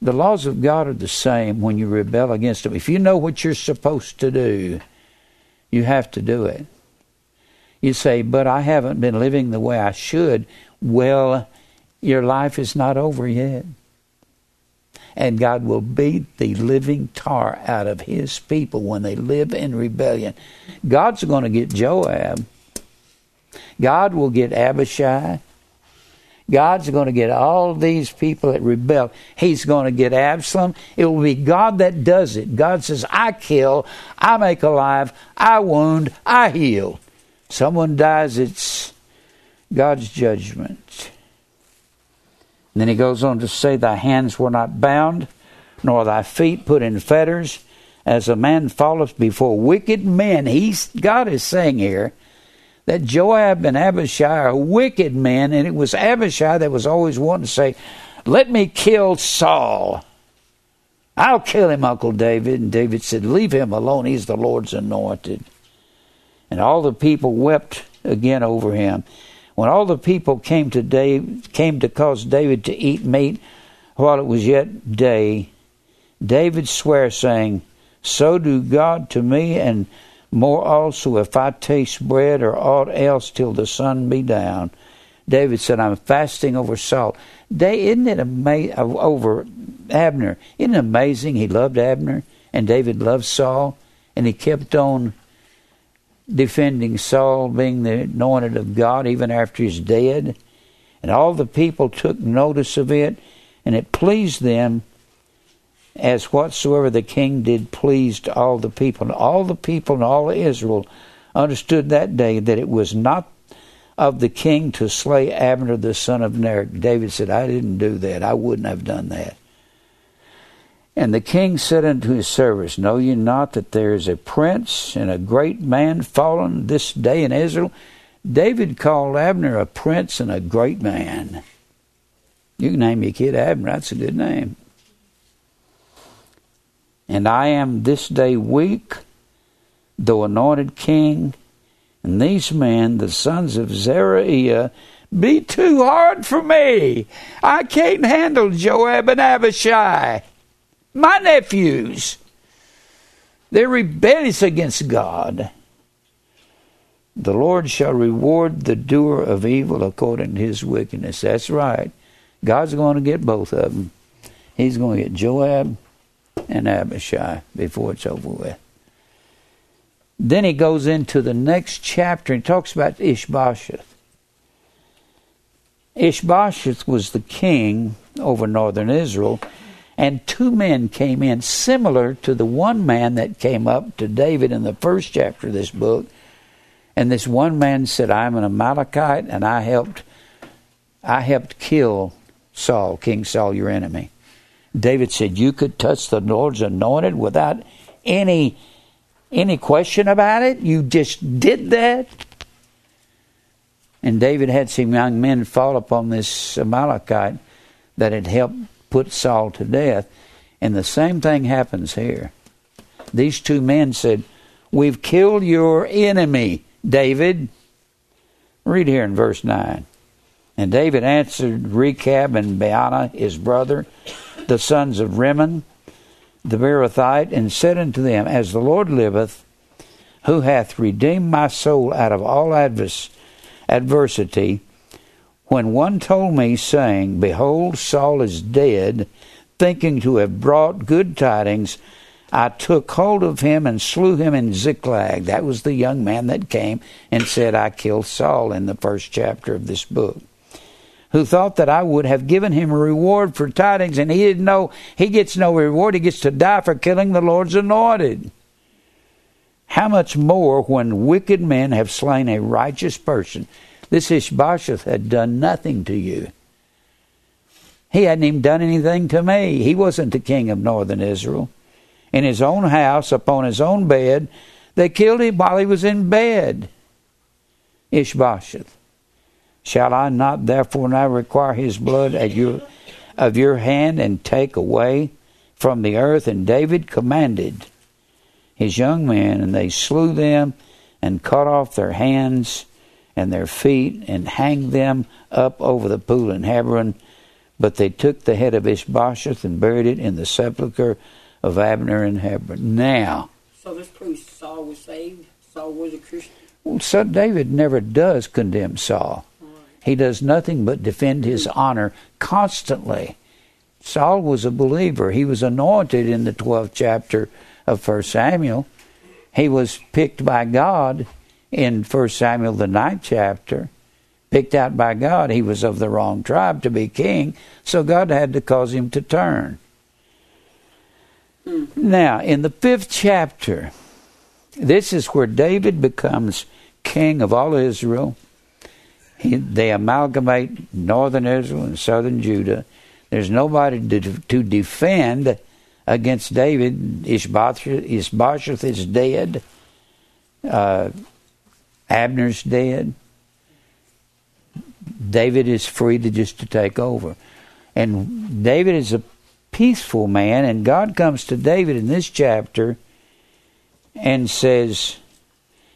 the laws of God are the same when you rebel against them. If you know what you're supposed to do, you have to do it. You say, "But I haven't been living the way I should." Well, your life is not over yet. And God will beat the living tar out of his people when they live in rebellion. God's going to get Joab. God will get Abishai. God's going to get all these people that rebel. He's going to get Absalom. It will be God that does it. God says, "I kill, I make alive, I wound, I heal." Someone dies, it's God's judgment. And then he goes on to say, "Thy hands were not bound, nor thy feet put in fetters, as a man falleth before wicked men." God is saying here that Joab and Abishai are wicked men, and it was Abishai that was always wanting to say, "Let me kill Saul. I'll kill him, Uncle David." And David said, "Leave him alone. He's the Lord's anointed." And all the people wept again over him. When all the people came to cause David to eat meat while it was yet day, David sware, saying, So do God to me, and more also, if I taste bread or aught else till the sun be down. David said, I'm fasting over Saul. Isn't it amazing, over Abner? Isn't it amazing? He loved Abner, and David loved Saul, and he kept on defending Saul being the anointed of God even after he's dead. And all the people took notice of it, and it pleased them, as whatsoever the king did pleased all the people. And all the people and all Israel understood that day that it was not of the king to slay Abner the son of Ner. David said, I didn't do that. I wouldn't have done that. And the king said unto his servants, Know ye not that there is a prince and a great man fallen this day in Israel? David called Abner a prince and a great man. You can name your kid Abner. That's a good name. And I am this day weak, though anointed king. And these men, the sons of Zeruiah, be too hard for me. I can't handle Joab and Abishai, my nephews. They're rebellious against God. The Lord shall reward the doer of evil according to his wickedness. That's right. God's going to get both of them. He's going to get Joab and Abishai before it's over with. Then he goes into the next chapter and talks about Ish-bosheth. Ish-bosheth was the king over northern Israel, and two men came in similar to the one man that came up to David in the first chapter of this book. And this one man said, I'm an Amalekite, and I helped kill Saul, King Saul, your enemy. David said, you could touch the Lord's anointed without any question about it. You just did that. And David had some young men fall upon this Amalekite that had helped put Saul to death. And the same thing happens here. These two men said, We've killed your enemy, David. Read here in verse 9. And David answered Rechab and Baana, his brother, the sons of Rimmon, the Beerothite, and said unto them, As the Lord liveth, who hath redeemed my soul out of all adversity, when one told me, saying, Behold, Saul is dead, thinking to have brought good tidings, I took hold of him and slew him in Ziklag. That was the young man that came and said, I killed Saul in the first chapter of this book. Who thought that I would have given him a reward for tidings, and he didn't know he gets no reward. He gets to die for killing the Lord's anointed. How much more when wicked men have slain a righteous person? This Ish-bosheth had done nothing to you. He hadn't even done anything to me. He wasn't the king of northern Israel. In his own house, upon his own bed, they killed him while he was in bed. Ish-bosheth. Shall I not therefore now require his blood of your hand and take away from the earth? And David commanded his young men, and they slew them and cut off their hands and their feet and hanged them up over the pool in Hebron. But they took the head of Ish-bosheth and buried it in the sepulchre of Abner in Hebron. Now. So this proves Saul was saved? Saul was a Christian? Well, so David never does condemn Saul. He does nothing but defend his honor constantly. Saul was a believer. He was anointed in the 12th chapter of 1 Samuel. He was picked by God in 1 Samuel, the 9th chapter. Picked out by God. He was of the wrong tribe to be king, so God had to cause him to turn. Now, in the 5th chapter, this is where David becomes king of all Israel. They amalgamate northern Israel and southern Judah. There's nobody to defend against David. Ish-bosheth is dead. Abner's dead. David is free to take over. And David is a peaceful man, and God comes to David in this chapter and says,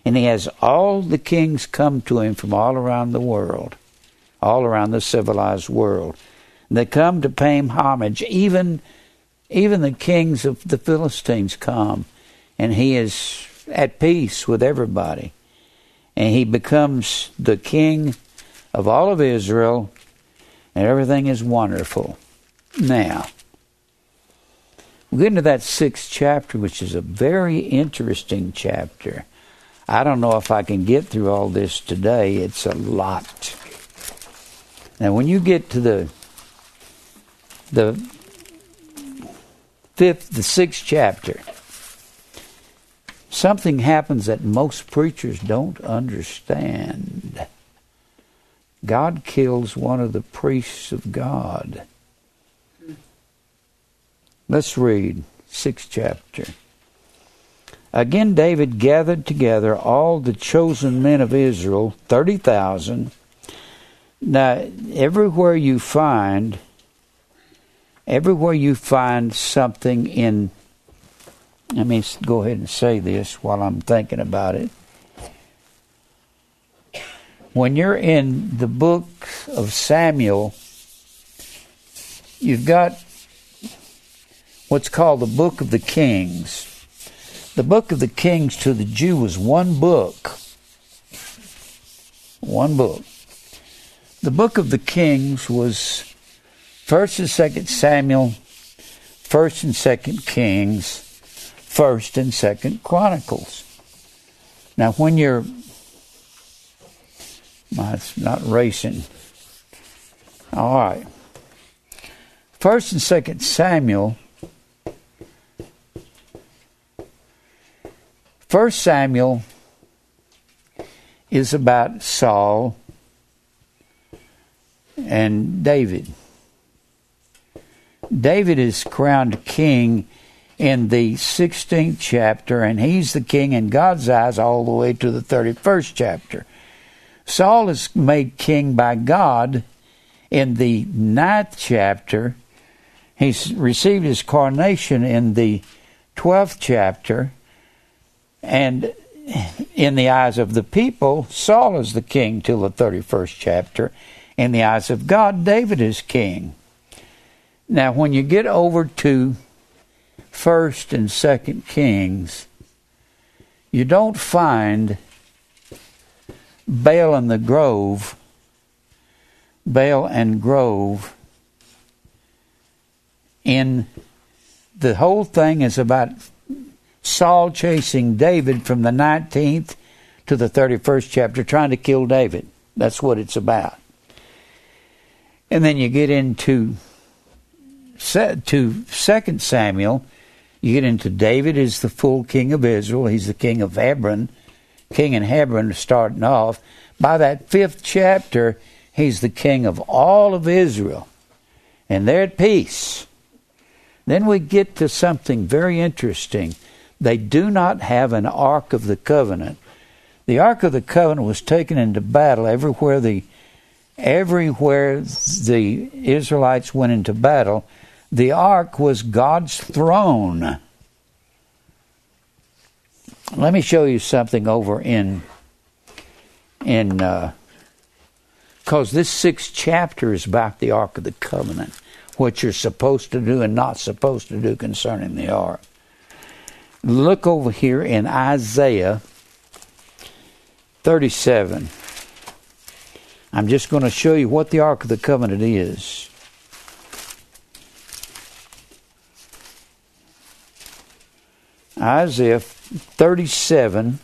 And he has all the kings come to him from all around the world, all around the civilized world. And they come to pay him homage. Even the kings of the Philistines come, and he is at peace with everybody. And he becomes the king of all of Israel, and everything is wonderful. Now, we get into that 6th chapter, which is a very interesting chapter. I don't know if I can get through all this today. It's a lot. Now, when you get to the 6th chapter, something happens that most preachers don't understand. God kills one of the priests of God. Let's read 6th chapter. Again, David gathered together all the chosen men of Israel, 30,000. Now, everywhere you find something in, let me go ahead and say this while I'm thinking about it. When you're in the book of Samuel, you've got what's called the Book of the Kings. The Book of the Kings to the Jew was one book. One book. The Book of the Kings was 1st and 2nd Samuel, 1st and 2nd Kings, 1st and 2nd Chronicles. Now when you're... it's not racing. All right. 1st and 2nd Samuel. 1 Samuel is about Saul and David. David is crowned king in the 16th chapter, and he's the king in God's eyes all the way to the 31st chapter. Saul is made king by God in the 9th chapter. He's received his coronation in the 12th chapter. And in the eyes of the people, Saul is the king till the 31st chapter. In the eyes of God, David is king. Now, when you get over to 1st and 2nd Kings, you don't find Baal and Grove. In the whole thing is about Saul chasing David from the 19th to the 31st chapter, trying to kill David. That's what it's about. And then you get into 2 Samuel. You get into David is the full king of Israel. He's the king of Hebron. King in Hebron starting off. By that 5th chapter, he's the king of all of Israel. And they're at peace. Then we get to something very interesting. They do not have an Ark of the Covenant. The Ark of the Covenant was taken into battle everywhere the Israelites went into battle. The Ark was God's throne. Let me show you something over in because this 6th chapter is about the Ark of the Covenant, what you're supposed to do and not supposed to do concerning the Ark. Look over here in Isaiah 37. I'm just going to show you what the Ark of the Covenant is. Isaiah 37.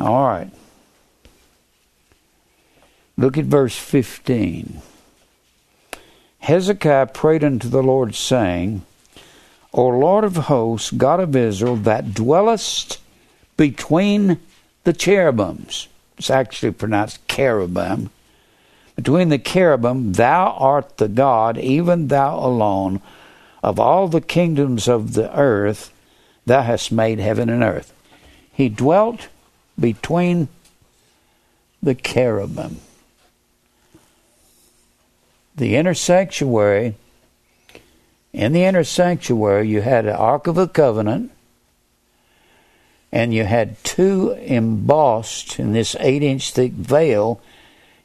All right. Look at verse 15. Hezekiah prayed unto the Lord, saying, O Lord of hosts, God of Israel, that dwellest between the cherubims. It's actually pronounced cherubim. Between the cherubim, thou art the God, even thou alone, of all the kingdoms of the earth, thou hast made heaven and earth. He dwelt between the cherubim. the inner sanctuary. In the inner sanctuary, you had an Ark of the Covenant, and you had two embossed, in this 8-inch thick veil,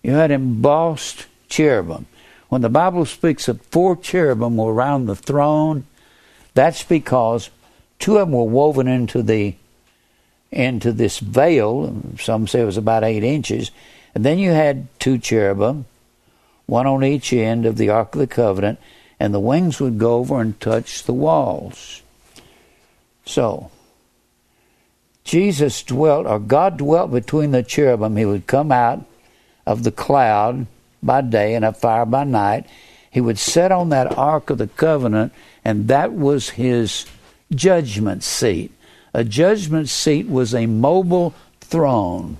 you had embossed cherubim. When the Bible speaks of four cherubim were around the throne, that's because two of them were woven into this veil. Some say it was about 8 inches. And then you had two cherubim, one on each end of the Ark of the Covenant, and the wings would go over and touch the walls. So, Jesus dwelt, or God dwelt between the cherubim. He would come out of the cloud by day and a fire by night. He would sit on that Ark of the Covenant, and that was his judgment seat. A judgment seat was a mobile throne.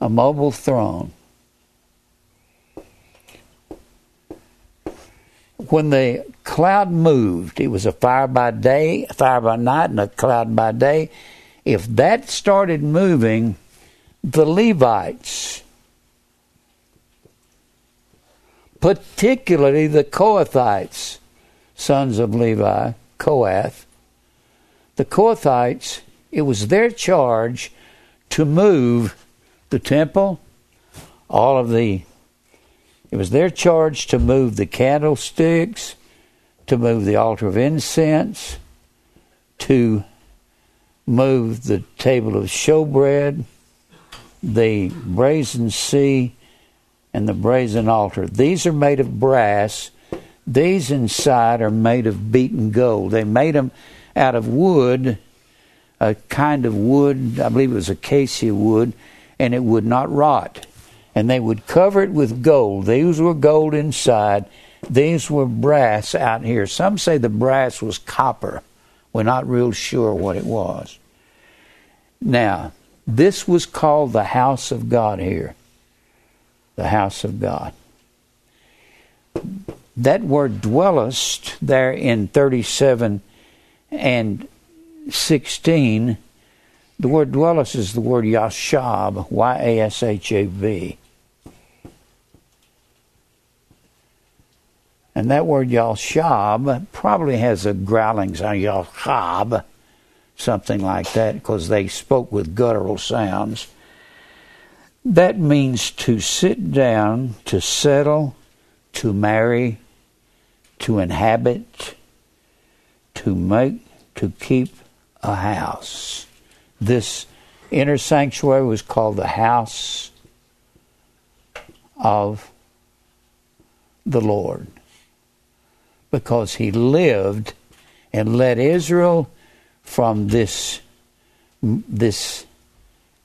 A mobile throne. When the cloud moved, it was a fire by day, a fire by night, and a cloud by day. If that started moving, the Levites, particularly the Kohathites, sons of Levi, Kohath, the Kohathites, it was their charge to move the temple, it was their charge to move the candlesticks, to move the altar of incense, to move the table of showbread, the brazen sea, and the brazen altar. These are made of brass. These inside are made of beaten gold. They made them out of wood, a kind of wood, I believe it was acacia wood, and it would not rot. And they would cover it with gold. These were gold inside. These were brass out here. Some say the brass was copper. We're not real sure what it was. Now, this was called the house of God here. The house of God. That word dwellest there in 37 and 16, the word dwellest is the word yashab, Y-A-S-H-A-B. And that word Yashab probably has a growling sound, Yashab, something like that, because they spoke with guttural sounds. That means to sit down, to settle, to marry, to inhabit, to make, to keep a house. This inner sanctuary was called the house of the Lord, because he lived and led Israel from this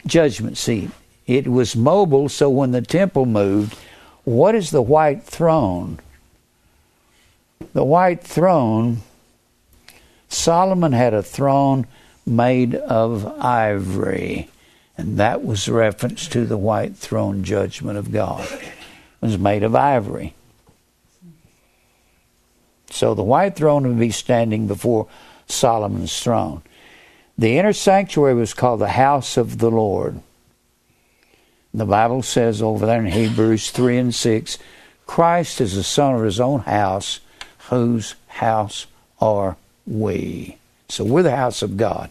judgment seat. It was mobile, so when the temple moved, what is the white throne? The white throne, Solomon had a throne made of ivory, and that was a reference to the white throne judgment of God. It was made of ivory. So the white throne would be standing before Solomon's throne. The inner sanctuary was called the house of the Lord. The Bible says over there in Hebrews 3 and 6, Christ is the son of his own house, whose house are we? So we're the house of God.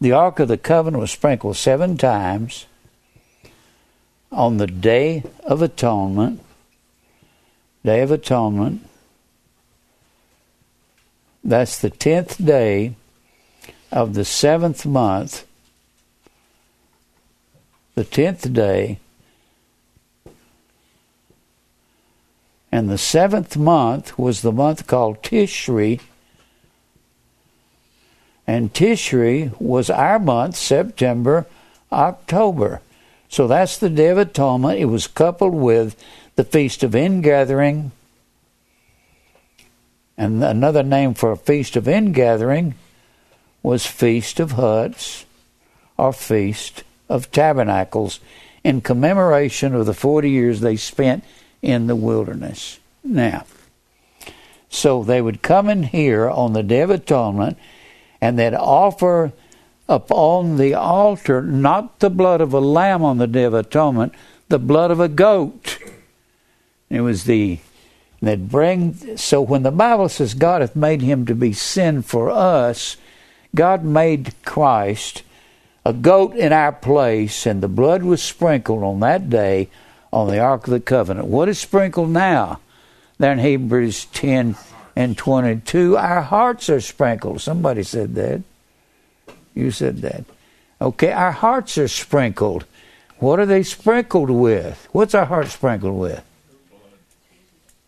The Ark of the Covenant was sprinkled 7 times on the Day of Atonement. Day of Atonement. That's the 10th day of the 7th month. The 10th day and the 7th month was the month called Tishri. And Tishri was our month, September, October. So that's the Day of Atonement. It was coupled with the Feast of Ingathering. And another name for a Feast of Ingathering was Feast of Huts or Feast of Tabernacles, in commemoration of the 40 years they spent in the wilderness. Now, so they would come in here on the Day of Atonement, and they'd offer upon the altar not the blood of a lamb on the Day of Atonement, the blood of a goat. It was the that bring. So when the Bible says God hath made him to be sin for us, God made Christ a goat in our place, and the blood was sprinkled on that day on the Ark of the Covenant. What is sprinkled now? There in Hebrews 10 and 22, our hearts are sprinkled. Somebody said that. You said that. Okay, our hearts are sprinkled. What are they sprinkled with? What's our heart sprinkled with?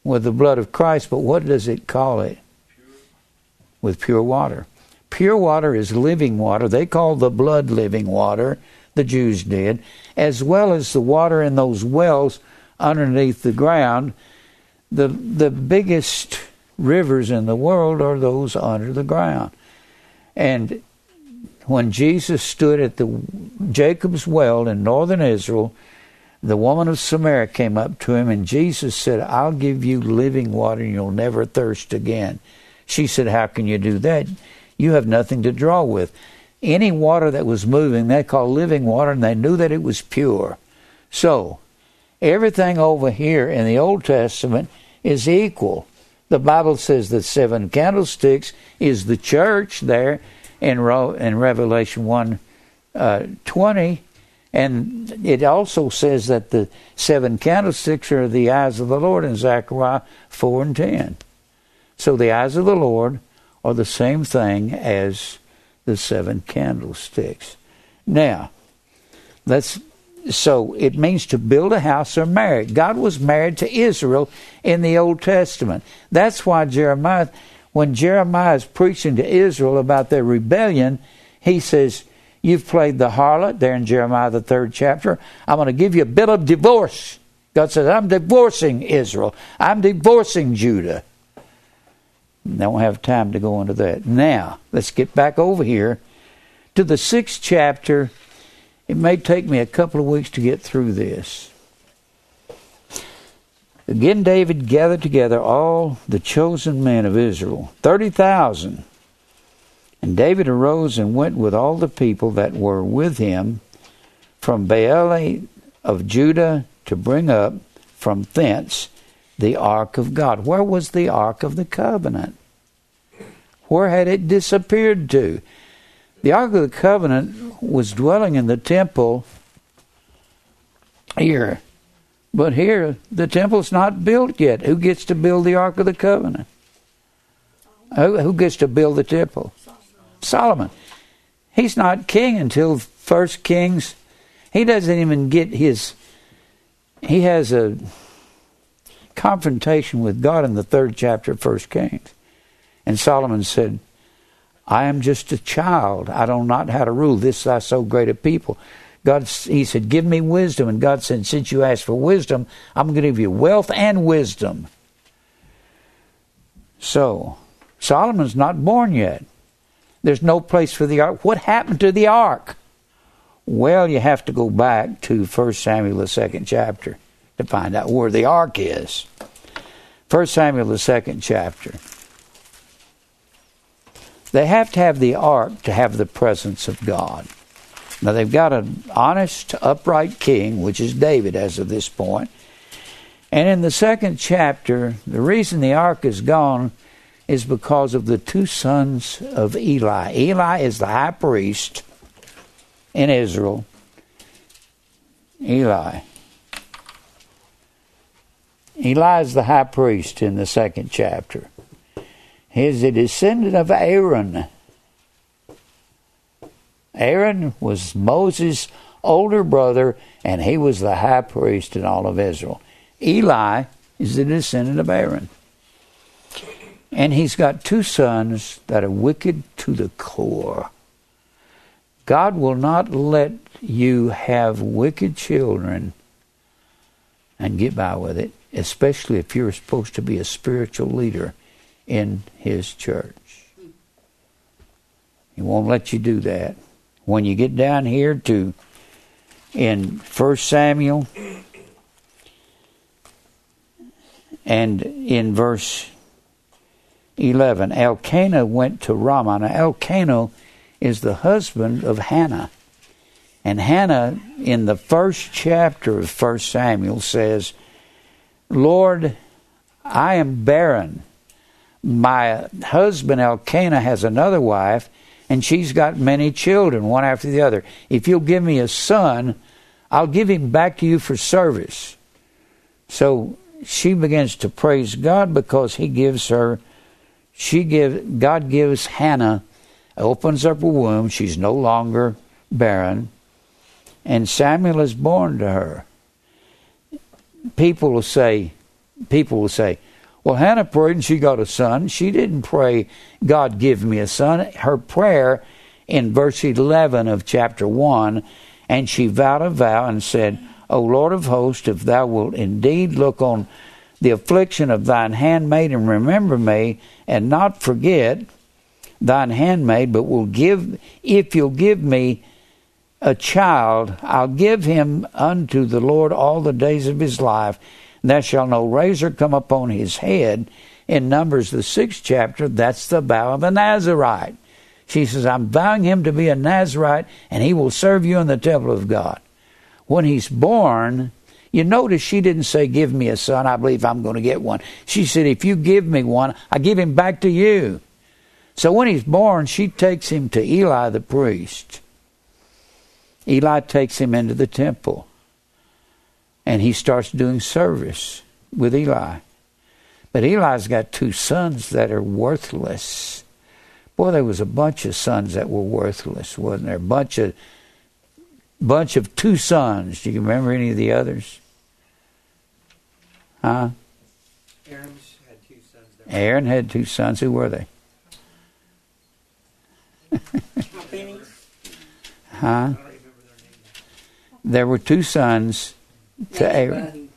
With the blood of Christ, but what does it call it? With pure water. Pure water is living water. They call the blood living water, the Jews did, as well as the water in those wells underneath the ground. The biggest rivers in the world are those under the ground. And when Jesus stood at the Jacob's well in northern Israel, the woman of Samaria came up to him, and Jesus said, I'll give you living water, and you'll never thirst again. She said, how can you do that? You have nothing to draw with. Any water that was moving, they called living water, and they knew that it was pure. So, everything over here in the Old Testament is equal. The Bible says the seven candlesticks is the church there in Revelation 1:20. And it also says that the seven candlesticks are the eyes of the Lord in Zechariah 4 and 10. So the eyes of the Lord are the same thing as the seven candlesticks. Now, so it means to build a house or marry. God was married to Israel in the Old Testament. That's why Jeremiah, when Jeremiah is preaching to Israel about their rebellion, he says, you've played the harlot there in Jeremiah, the 3rd chapter. I'm going to give you a bill of divorce. God says, I'm divorcing Israel. I'm divorcing Judah. I don't have time to go into that. Now, let's get back over here to the 6th chapter. It may take me a couple of weeks to get through this. Again, David gathered together all the chosen men of Israel, 30,000. And David arose and went with all the people that were with him from Baale of Judah to bring up from thence the ark of God. Where was the ark of the covenant? Where had it disappeared to? The ark of the covenant was dwelling in the temple here. But here, the temple's not built yet. Who gets to build the ark of the covenant? Who gets to build the temple? Solomon. He's not king until 1 Kings. He doesn't even get his... He has a confrontation with God in the 3rd chapter of 1 Kings. And Solomon said, I am just a child. I don't know how to rule this thy so great a people. God, he said, give me wisdom. And God said, since you asked for wisdom, I'm going to give you wealth and wisdom. So, Solomon's not born yet. There's no place for the ark. What happened to the ark? Well, you have to go back to 1 Samuel, the 2nd chapter, to find out where the ark is. 1 Samuel, the 2nd chapter. They have to have the ark to have the presence of God. Now, they've got an honest, upright king, which is David as of this point. And in the 2nd chapter, the reason the ark is gone is because of the two sons of Eli. Eli is the high priest in Israel. Eli is the high priest in the 2nd chapter. He is a descendant of Aaron. Aaron was Moses' older brother, and he was the high priest in all of Israel. Eli is the descendant of Aaron. And he's got two sons that are wicked to the core. God will not let you have wicked children and get by with it, especially if you're supposed to be a spiritual leader in his church. He won't let you do that. When you get down here to in 1 Samuel and in verse 11, Elkanah went to Ramah. Now, Elkanah is the husband of Hannah. And Hannah, in the first chapter of 1 Samuel, says, Lord, I am barren. My husband Elkanah has another wife, and she's got many children, one after the other. If you'll give me a son, I'll give him back to you for service. So she begins to praise God because God gives Hannah, opens up her womb. She's no longer barren. And Samuel is born to her. People will say, well, Hannah prayed and she got a son. She didn't pray, God give me a son. Her prayer in verse 11 of chapter 1, and she vowed a vow and said, O Lord of hosts, if thou wilt indeed look on the affliction of thine handmaid and remember me, and not forget thine handmaid, but if you'll give me a child, I'll give him unto the Lord all the days of his life. There shall no razor come upon his head. In Numbers, the 6th chapter, that's the vow of a Nazarite. She says, I'm vowing him to be a Nazarite, and he will serve you in the temple of God. When he's born, you notice she didn't say, give me a son, I believe I'm going to get one. She said, if you give me one, I give him back to you. So when he's born, she takes him to Eli the priest. Eli takes him into the temple. And he starts doing service with Eli. But Eli's got two sons that are worthless. Boy, there was a bunch of sons that were worthless, wasn't there? Bunch of two sons. Do you remember any of the others? Huh? Aaron's had two sons. Aaron had two sons. Who were they? Huh? There were two sons to Aaron.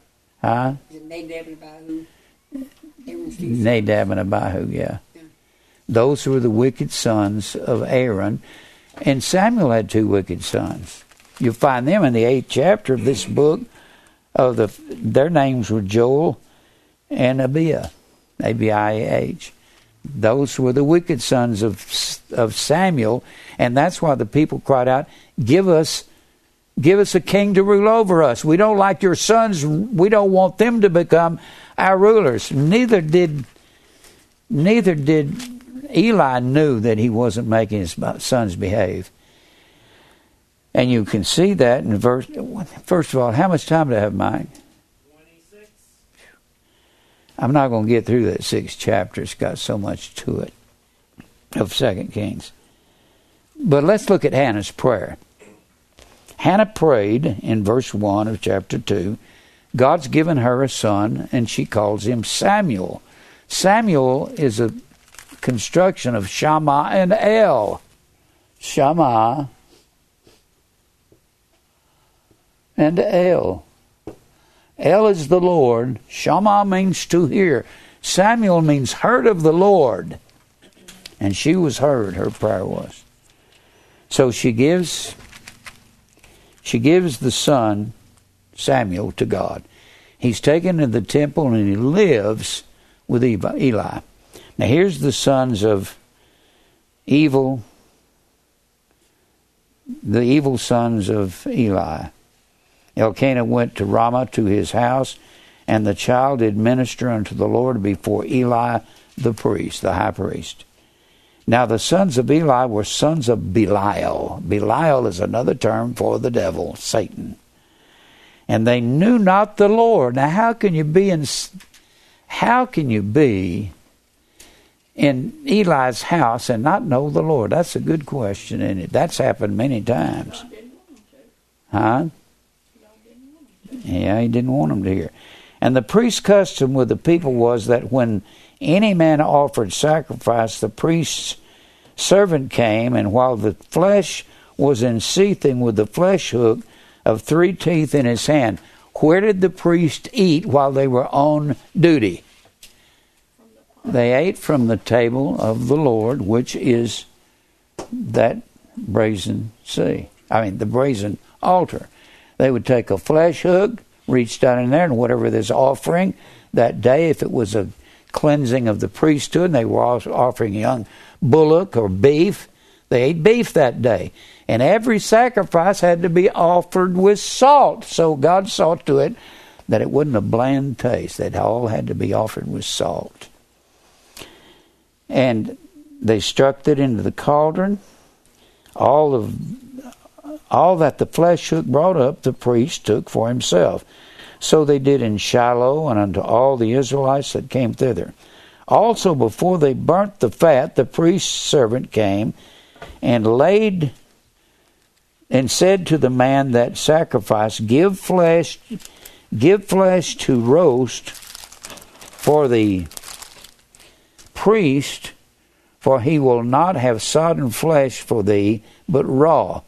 Huh? Nadab and Abihu. Nadab and Abihu, yeah. Those were the wicked sons of Aaron. And Samuel had two wicked sons. You'll find them in the 8th chapter of this book. Their names were Joel and Abiah. Abiah. Those were the wicked sons of Samuel. And that's why the people cried out, Give us a king to rule over us. We don't like your sons. We don't want them to become our rulers. Neither did Eli knew that he wasn't making his sons behave. And you can see that in verse... First of all, how much time do I have, Mike? 26. I'm not going to get through that 6th chapter. It's got so much to it of 2 Kings. But let's look at Hannah's prayer. Hannah prayed in verse 1 of chapter 2. God's given her a son, and she calls him Samuel. Samuel is a construction of Shammah and El. Shammah and El. El is the Lord. Shammah means to hear. Samuel means heard of the Lord. And she was heard, her prayer was. So she gives the son, Samuel, to God. He's taken to the temple and he lives with Eli. Now here's the sons of evil, the evil sons of Eli. Elkanah went to Ramah to his house, and the child did minister unto the Lord before Eli the priest, the high priest. Now the sons of Eli were sons of Belial. Belial is another term for the devil, Satan. And they knew not the Lord. Now how can you be in Eli's house and not know the Lord? That's a good question, isn't it? That's happened many times. Huh? Yeah, he didn't want them to hear. And the priest's custom with the people was that when any man offered sacrifice, the priest's servant came, and while the flesh was enseething with the flesh hook of 3 teeth in his hand, where did the priest eat while they were on duty? They ate from the table of the Lord, which is that the brazen altar. They would take a flesh hook, reach down in there, and whatever this offering that day, if it was a cleansing of the priesthood, and they were offering young bullock or beef, They ate beef that day. And every sacrifice had to be offered with salt. So God saw to it that it wasn't a bland taste. That all had to be offered with salt. And they struck it into the cauldron. All that the flesh brought up, the priest took for himself. So they did in Shiloh and unto all the Israelites that came thither. Also before they burnt the fat, the priest's servant came and laid and said to the man that sacrificed, give flesh to roast for the priest, for he will not have sodden flesh for thee, but raw.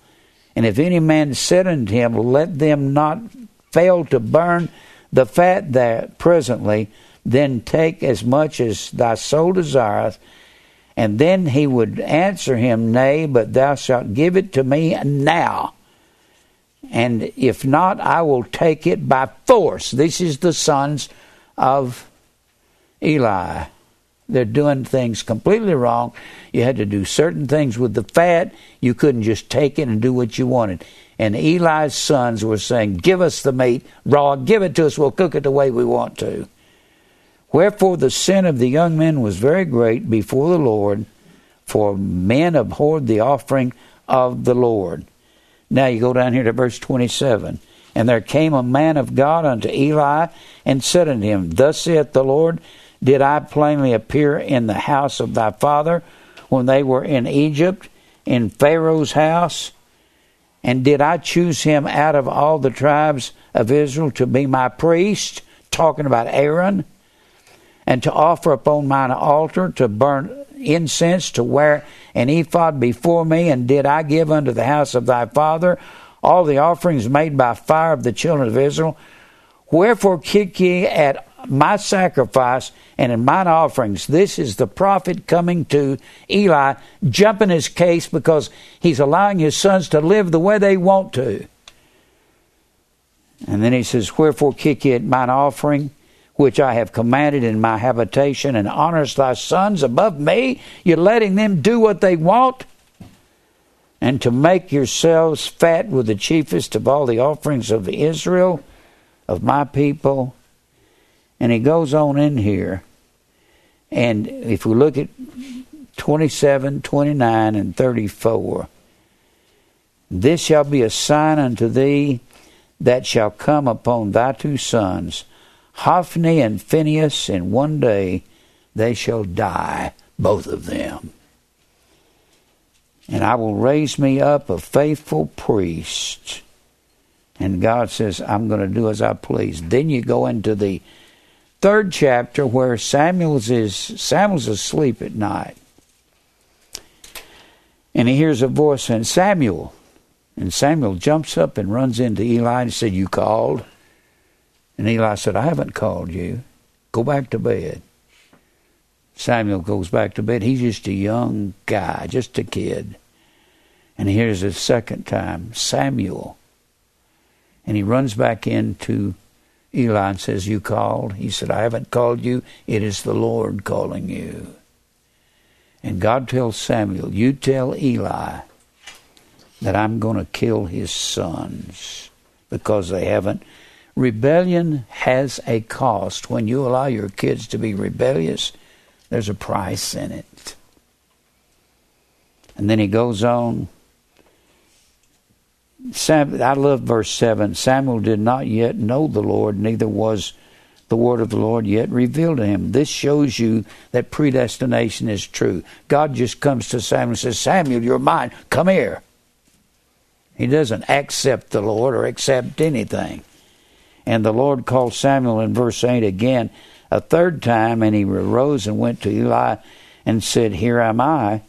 And if any man said unto him, let them not fail to burn the fat there presently, then take as much as thy soul desireth. And then he would answer him, nay, but thou shalt give it to me now. And if not, I will take it by force. This is the sons of Eli. They're doing things completely wrong. You had to do certain things with the fat. You couldn't just take it and do what you wanted. And Eli's sons were saying, give us the meat raw, give it to us, we'll cook it the way we want to. Wherefore the sin of the young men was very great before the Lord, for men abhorred the offering of the Lord. Now you go down here to verse 27. And there came a man of God unto Eli, and said unto him, thus saith the Lord, did I plainly appear in the house of thy father when they were in Egypt, in Pharaoh's house? And did I choose him out of all the tribes of Israel to be my priest? Talking about Aaron. And to offer upon mine altar, to burn incense, to wear an ephod before me. And did I give unto the house of thy father all the offerings made by fire of the children of Israel? Wherefore kick ye at my sacrifice and in mine offerings. This is the prophet coming to Eli, jumping his case because he's allowing his sons to live the way they want to. And then he says, wherefore kick ye at mine offering, which I have commanded in my habitation, and honorest thy sons above me. You're letting them do what they want. And to make yourselves fat with the chiefest of all the offerings of Israel, of my people. And he goes on in here. And if we look at 27, 29, and 34. This shall be a sign unto thee that shall come upon thy two sons, Hophni and Phinehas, in one day they shall die, both of them. And I will raise me up a faithful priest. And God says, I'm going to do as I please. Then you go into the third chapter where Samuel's asleep at night. And he hears a voice saying, Samuel. And Samuel jumps up and runs into Eli and said, you called? And Eli said, I haven't called you. Go back to bed. Samuel goes back to bed. He's just a young guy, just a kid. And he hears a second time, Samuel. And he runs back into Eli says, you called? He said, I haven't called you. It is the Lord calling you. And God tells Samuel, you tell Eli that I'm going to kill his sons because they haven't. Rebellion has a cost. When you allow your kids to be rebellious, there's a price in it. And then he goes on. I love verse 7. Samuel did not yet know the Lord, neither was the word of the Lord yet revealed to him. This shows you that predestination is true. God just comes to Samuel and says, Samuel, you're mine. Come here. He doesn't accept the Lord or accept anything. And the Lord called Samuel in verse 8 again a third time, and he arose and went to Eli and said, here am I.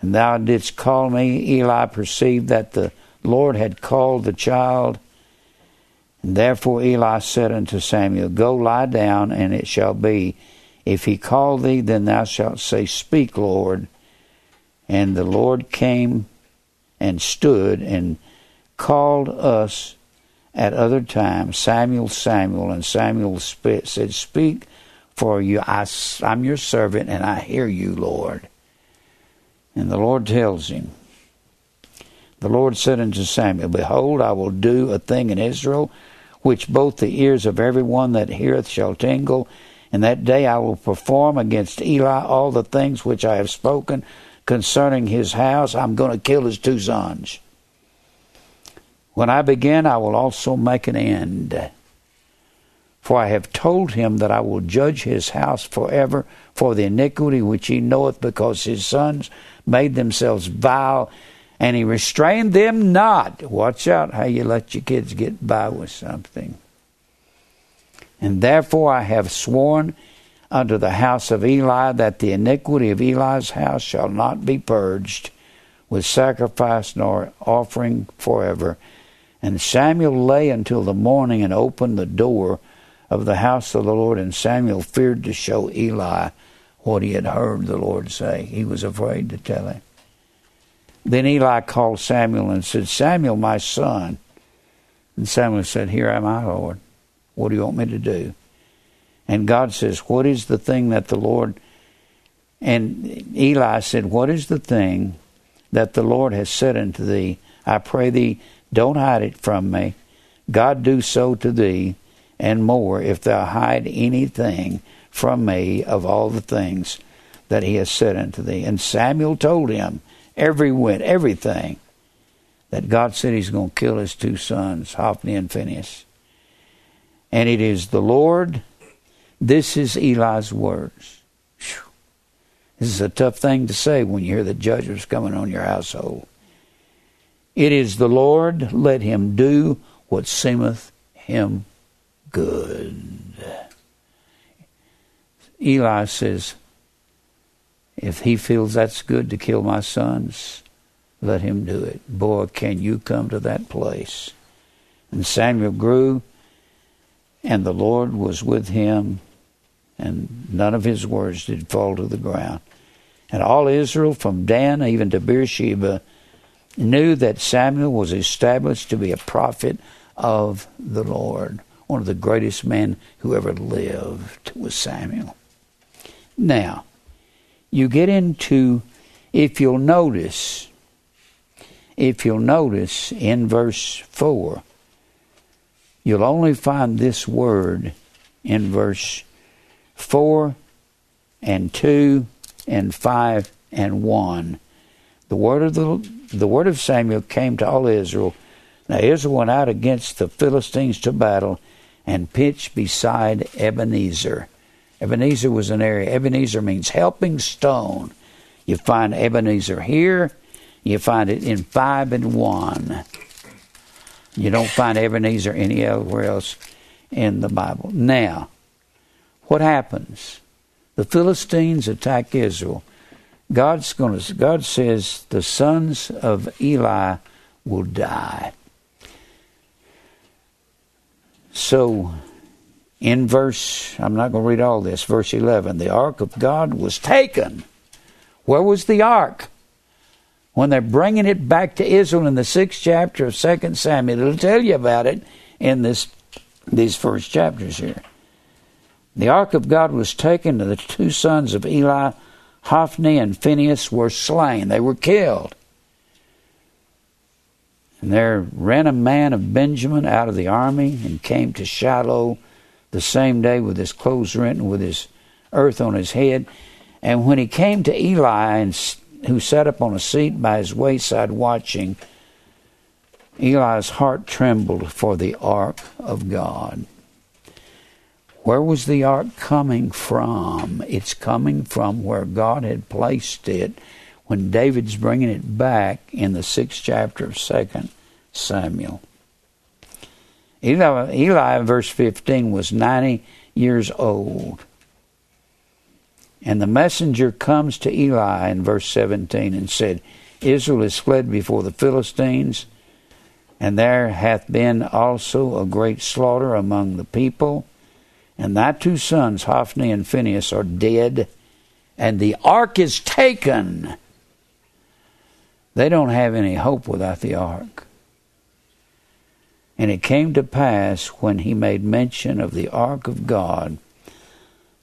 And thou didst call me. Eli perceived that the Lord had called the child. And therefore Eli said unto Samuel, go lie down, and it shall be, if he call thee, then thou shalt say, speak, Lord. And the Lord came and stood and called us at other times, Samuel, Samuel. And Samuel said, speak, for you, I'm your servant, and I hear you, Lord. And the Lord tells him, the Lord said unto Samuel, Behold, I will do a thing in Israel, which both the ears of every one that heareth shall tingle. And that day I will perform against Eli all the things which I have spoken concerning his house. I'm going to kill his two sons. When I begin, I will also make an end. For I have told him that I will judge his house forever for the iniquity which he knoweth, because his sons made themselves vile, and he restrained them not. Watch out how you let your kids get by with something. And therefore I have sworn unto the house of Eli that the iniquity of Eli's house shall not be purged with sacrifice nor offering forever. And Samuel lay until the morning and opened the door of the house of the Lord. And Samuel feared to show Eli what he had heard the Lord say. He was afraid to tell him. Then Eli called Samuel and said, Samuel, my son. And Samuel said, Here am I, Lord. What do you want me to do? And God says, What is the thing that the Lord... And Eli said, What is the thing that the Lord has said unto thee? I pray thee, don't hide it from me. God do so to thee and more, if thou hide anything from me of all the things that he has said unto thee. And Samuel told him, everything, that God said he's going to kill his two sons, Hophni and Phinehas. And it is the Lord. This is Eli's words. Whew. This is a tough thing to say when you hear the judgment's coming on your household. It is the Lord, let him do what seemeth him good. Eli says, if he feels that's good to kill my sons, let him do it. Boy, can you come to that place. And Samuel grew, and the Lord was with him, and none of his words did fall to the ground. And all Israel, from Dan even to Beersheba, knew that Samuel was established to be a prophet of the Lord. One of the greatest men who ever lived was Samuel. Now, you get into, if you'll notice in verse 4, you'll only find this word in verse 4 and 2 and 5 and 1. The word of Samuel came to all Israel. Now Israel went out against the Philistines to battle and pitched beside Ebenezer. Ebenezer was an area. Ebenezer means helping stone. You find Ebenezer here. You find it in 5 and 1. You don't find Ebenezer anywhere else in the Bible. Now, what happens? The Philistines attack Israel. God says the sons of Eli will die. So, in I'm not going to read all this, verse 11, the ark of God was taken. Where was the ark? When they're bringing it back to Israel in the 6th chapter of 2 Samuel, it'll tell you about it in these first chapters here. The ark of God was taken, and the two sons of Eli, Hophni and Phinehas, were slain. They were killed. And there ran a man of Benjamin out of the army and came to Shiloh the same day with his clothes rent and with his earth on his head. And when he came to Eli and who sat upon a seat by his wayside watching, Eli's heart trembled for the ark of God. Where was the ark coming from? It's coming from where God had placed it when David's bringing it back in the 6th chapter of 2 Samuel. Eli, verse 15, was 90 years old. And the messenger comes to Eli in verse 17 and said, Israel is fled before the Philistines, and there hath been also a great slaughter among the people. And thy two sons, Hophni and Phinehas, are dead, and the ark is taken. They don't have any hope without the ark. And it came to pass, when he made mention of the ark of God,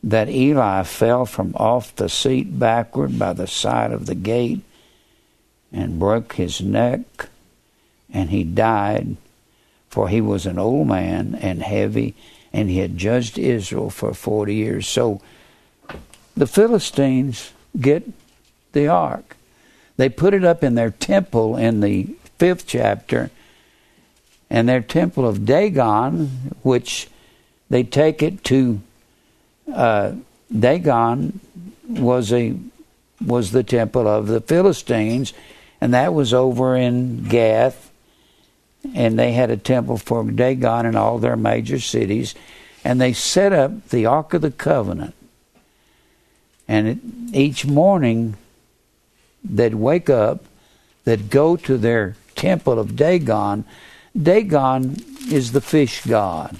that Eli fell from off the seat backward by the side of the gate and broke his neck, and he died, for he was an old man and heavy, and he had judged Israel for 40 years. So the Philistines get the ark. They put it up in their temple in the 5th chapter, and their temple of Dagon, which they take it to. Dagon was the temple of the Philistines, and that was over in Gath, and they had a temple for Dagon in all their major cities, and they set up the Ark of the Covenant. And each morning they'd wake up, they'd go to their temple of Dagon. Dagon is the fish god.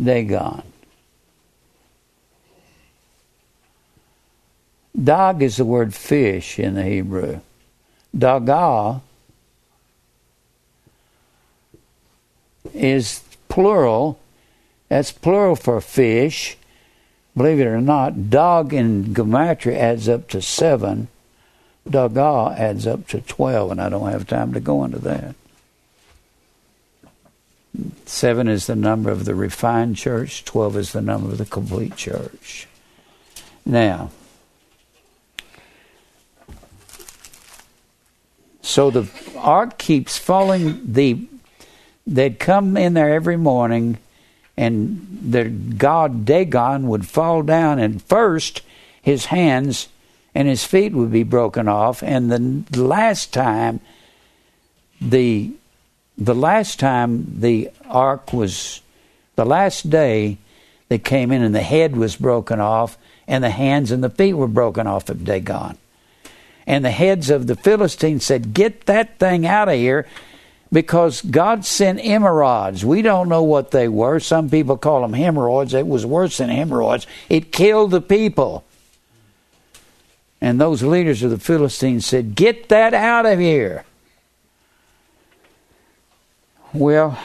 Dagon. Dag is the word fish in the Hebrew. Dagah is plural. That's plural for fish. Believe it or not, dog in gematria adds up to 7. Dagah adds up to 12, and I don't have time to go into that. 7 is the number of the refined church. 12 is the number of the complete church. Now, so the ark keeps falling. They'd come in there every morning, and their god Dagon would fall down, and first his hands and his feet would be broken off, and the last day they came in, and the head was broken off, and the hands and the feet were broken off of Dagon. And the heads of the Philistines said, "Get that thing out of here," because God sent emerods. We don't know what they were. Some people call them hemorrhoids. It was worse than hemorrhoids. It killed the people. And those leaders of the Philistines said, "Get that out of here." Well,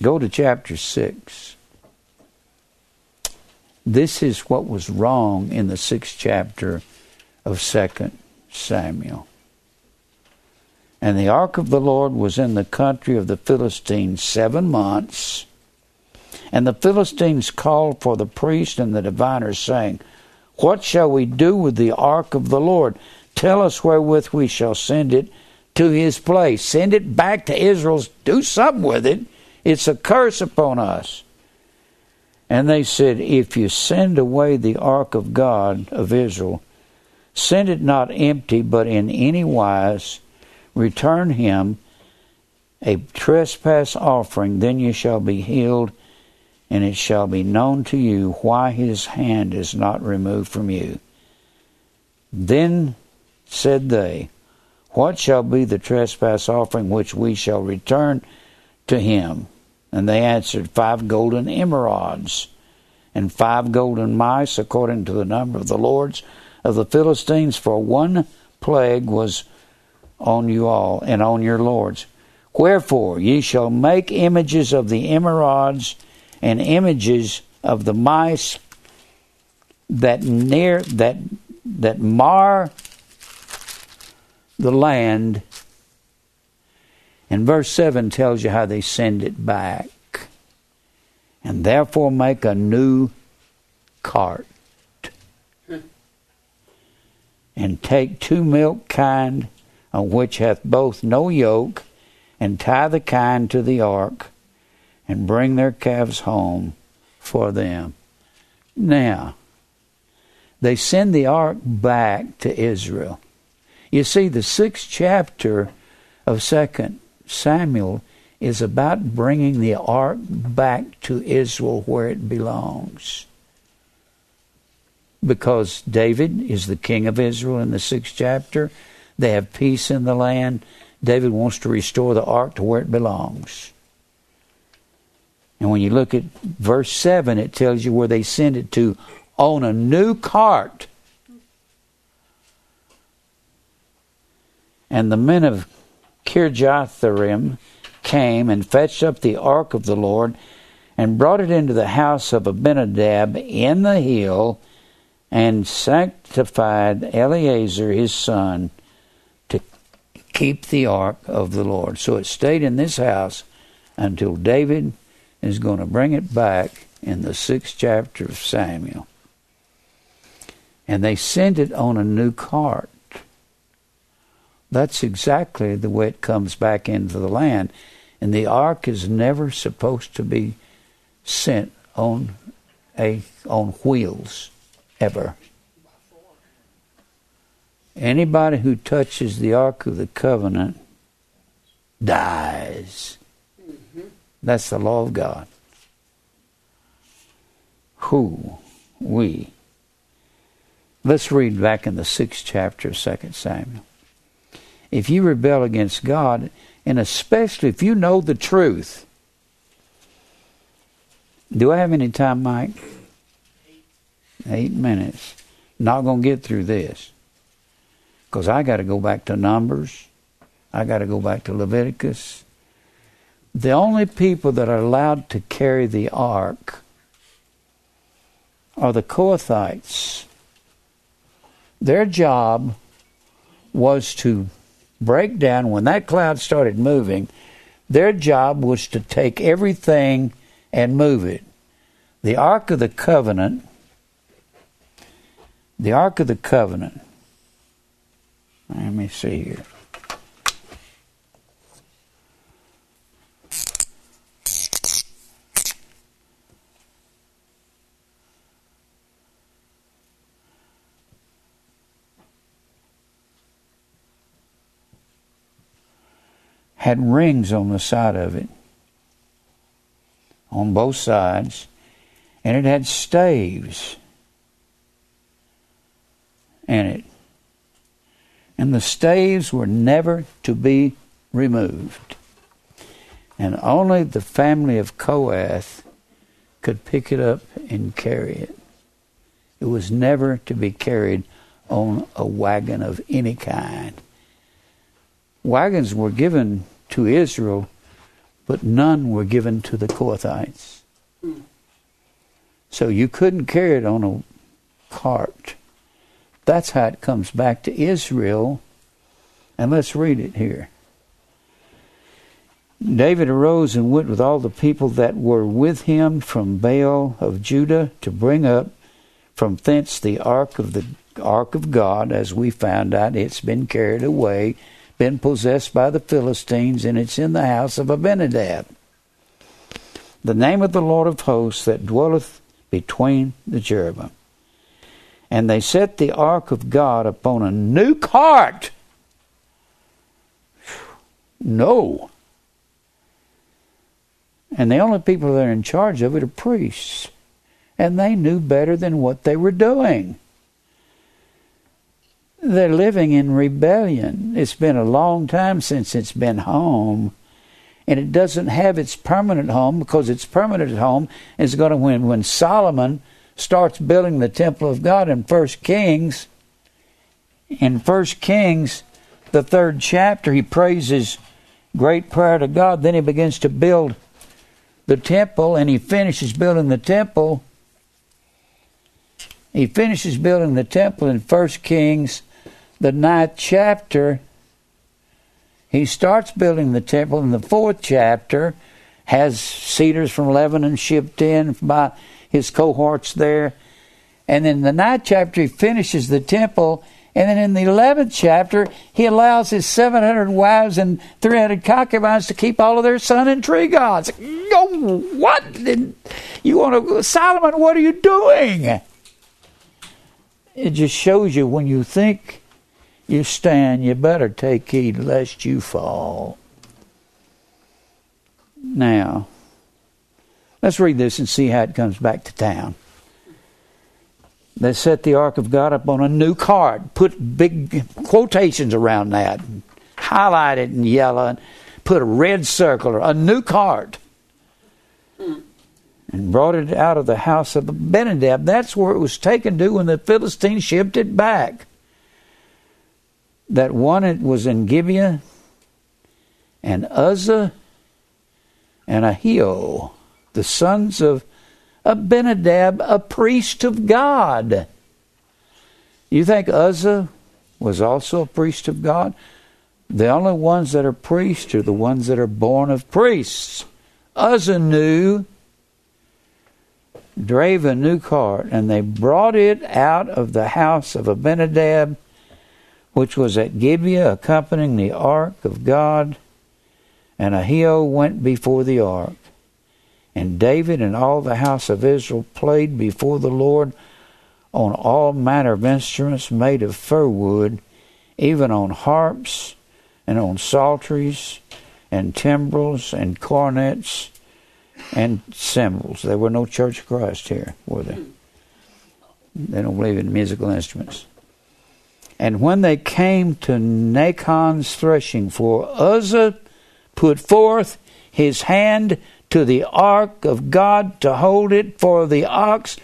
go to chapter 6. This is what was wrong in the 6th chapter of 2 Samuel. And the ark of the Lord was in the country of the Philistines 7 months. And the Philistines called for the priest and the diviners, saying, "What shall we do with the ark of the Lord? Tell us wherewith we shall send it to his place." Send it back to Israel. Do something with it. It's a curse upon us. And they said, "If you send away the ark of God of Israel, send it not empty, but in any wise return him a trespass offering. Then you shall be healed, and it shall be known to you why his hand is not removed from you." Then said they, "What shall be the trespass offering which we shall return to him?" And they answered, 5 golden emerods and 5 golden mice, according to the number of the lords of the Philistines, for one plague was on you all and on your lords. Wherefore ye shall make images of the emerods and images of the mice that mar the land. And verse 7 tells you how they send it back. And therefore make a new cart, and take 2 milch kine, on which hath both no yoke, and tie the kine to the ark, and bring their calves home for them. Now, they send the ark back to Israel. You see, the 6th chapter of 2 Samuel is about bringing the ark back to Israel where it belongs. Because David is the king of Israel in the 6th chapter. They have peace in the land. David wants to restore the ark to where it belongs. And when you look at verse 7, it tells you where they send it to, on a new cart. And the men of Kirjatharim came and fetched up the ark of the Lord and brought it into the house of Abinadab in the hill and sanctified Eleazar his son to keep the ark of the Lord. So it stayed in this house until David is going to bring it back in the 6th chapter of Samuel. And they sent it on a new cart. That's exactly the way it comes back into the land. And the ark is never supposed to be sent on wheels, ever. Anybody who touches the Ark of the Covenant dies. Mm-hmm. That's the law of God. Let's read back in the 6th chapter of 2 Samuel. If you rebel against God, and especially if you know the truth. Do I have any time, Mike? 8 minutes. Not going to get through this. Because I got to go back to Numbers. I got to go back to Leviticus. The only people that are allowed to carry the ark are the Kohathites. Their job was to break down. When that cloud started moving, their job was to take everything and move it. The Ark of the Covenant, let me see here. Had rings on the side of it, on both sides, and it had staves in it. And the staves were never to be removed. And only the family of Kohath could pick it up and carry it. It was never to be carried on a wagon of any kind. Wagons were given to Israel, but none were given to the Kohathites. So you couldn't carry it on a cart. That's how it comes back to Israel. And let's read it here. David arose and went with all the people that were with him from Baal of Judah to bring up from thence the ark of God. As we found out, it's been carried away, been possessed by the Philistines, and it's in the house of Abinadab. The name of the Lord of hosts that dwelleth between the cherubim. And they set the ark of God upon a new cart. No. And the only people that are in charge of it are priests. And they knew better than what they were doing. They're living in rebellion. It's been a long time since it's been home. And it doesn't have its permanent home, because its permanent home is going to, when Solomon starts building the temple of God in 1 Kings, the 3rd chapter, he prays his great prayer to God. Then he begins to build the temple, and he finishes building the temple. He finishes building the temple in 1 Kings the 9th chapter. He starts building the temple in the 4th chapter, has cedars from Lebanon shipped in by his cohorts there. And then in the 9th chapter, he finishes the temple. And then in the 11th chapter, he allows his 700 wives and 300 concubines to keep all of their sun and tree gods. Oh, what? You want to, Solomon, what are you doing? It just shows you, when you think you stand, you better take heed lest you fall. Now, let's read this and see how it comes back to town. They set the ark of God up on a new cart. Put big quotations around that. Highlight it in yellow. And put a red circle. A new cart. And brought it out of the house of Abinadab. That's where it was taken to when the Philistines shipped it back. That one, it was in Gibeah. And Uzzah. And Ahio, the sons of Abinadab, a priest of God. You think Uzzah was also a priest of God? The only ones that are priests are the ones that are born of priests. Uzzah knew, drave a new cart, and they brought it out of the house of Abinadab, which was at Gibeah, accompanying the ark of God. And Ahio went before the ark. And David and all the house of Israel played before the Lord on all manner of instruments made of fir wood, even on harps and on psalteries and timbrels and cornets and cymbals. There were no Church of Christ here, were there? They don't believe in musical instruments. And when they came to Nacon's threshing floor, Uzzah put forth his hand to the ark of God to hold it, for the ox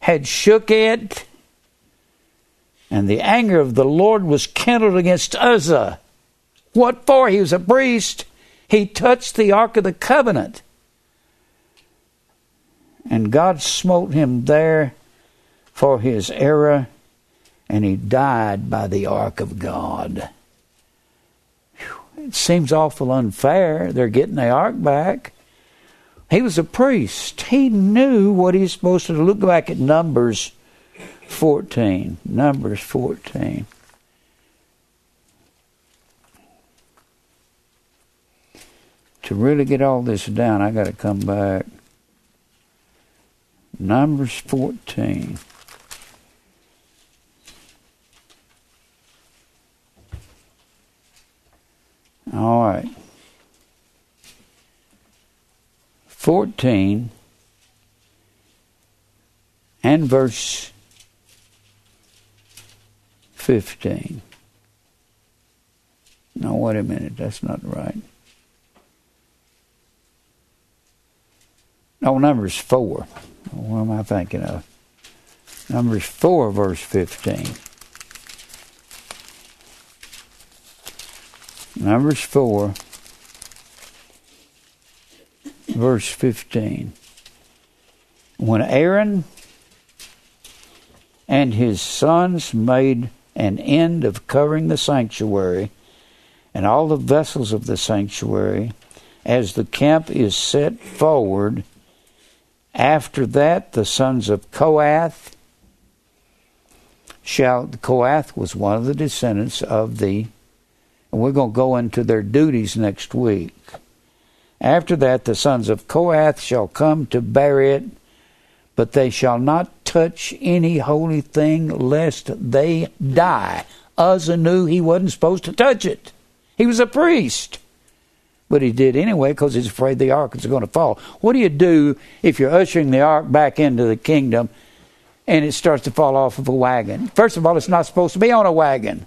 had shook it. And the anger of the Lord was kindled against Uzzah. What for? He was a priest. He touched the ark of the covenant. And God smote him there for his error, and he died by the ark of God. Whew, it seems awful unfair. They're getting the ark back. He was a priest. He knew what he's supposed to do. Look back at Numbers 14. Numbers 14. To really get all this down, I got to come back. Numbers 14. All right. 14 and verse 15. No, wait a minute, that's not right. No, Numbers 4. What am I thinking of? Numbers 4, verse 15. Numbers 4, verse 15. When Aaron and his sons made an end of covering the sanctuary and all the vessels of the sanctuary, as the camp is set forward, after that, the sons of Kohath shall... Kohath was one of the descendants of the... And we're going to go into their duties next week. After that, the sons of Kohath shall come to bury it, but they shall not touch any holy thing, lest they die. Uzzah knew he wasn't supposed to touch it. He was a priest. But he did anyway because he's afraid the ark is going to fall. What do you do if you're ushering the ark back into the kingdom and it starts to fall off of a wagon? First of all, it's not supposed to be on a wagon.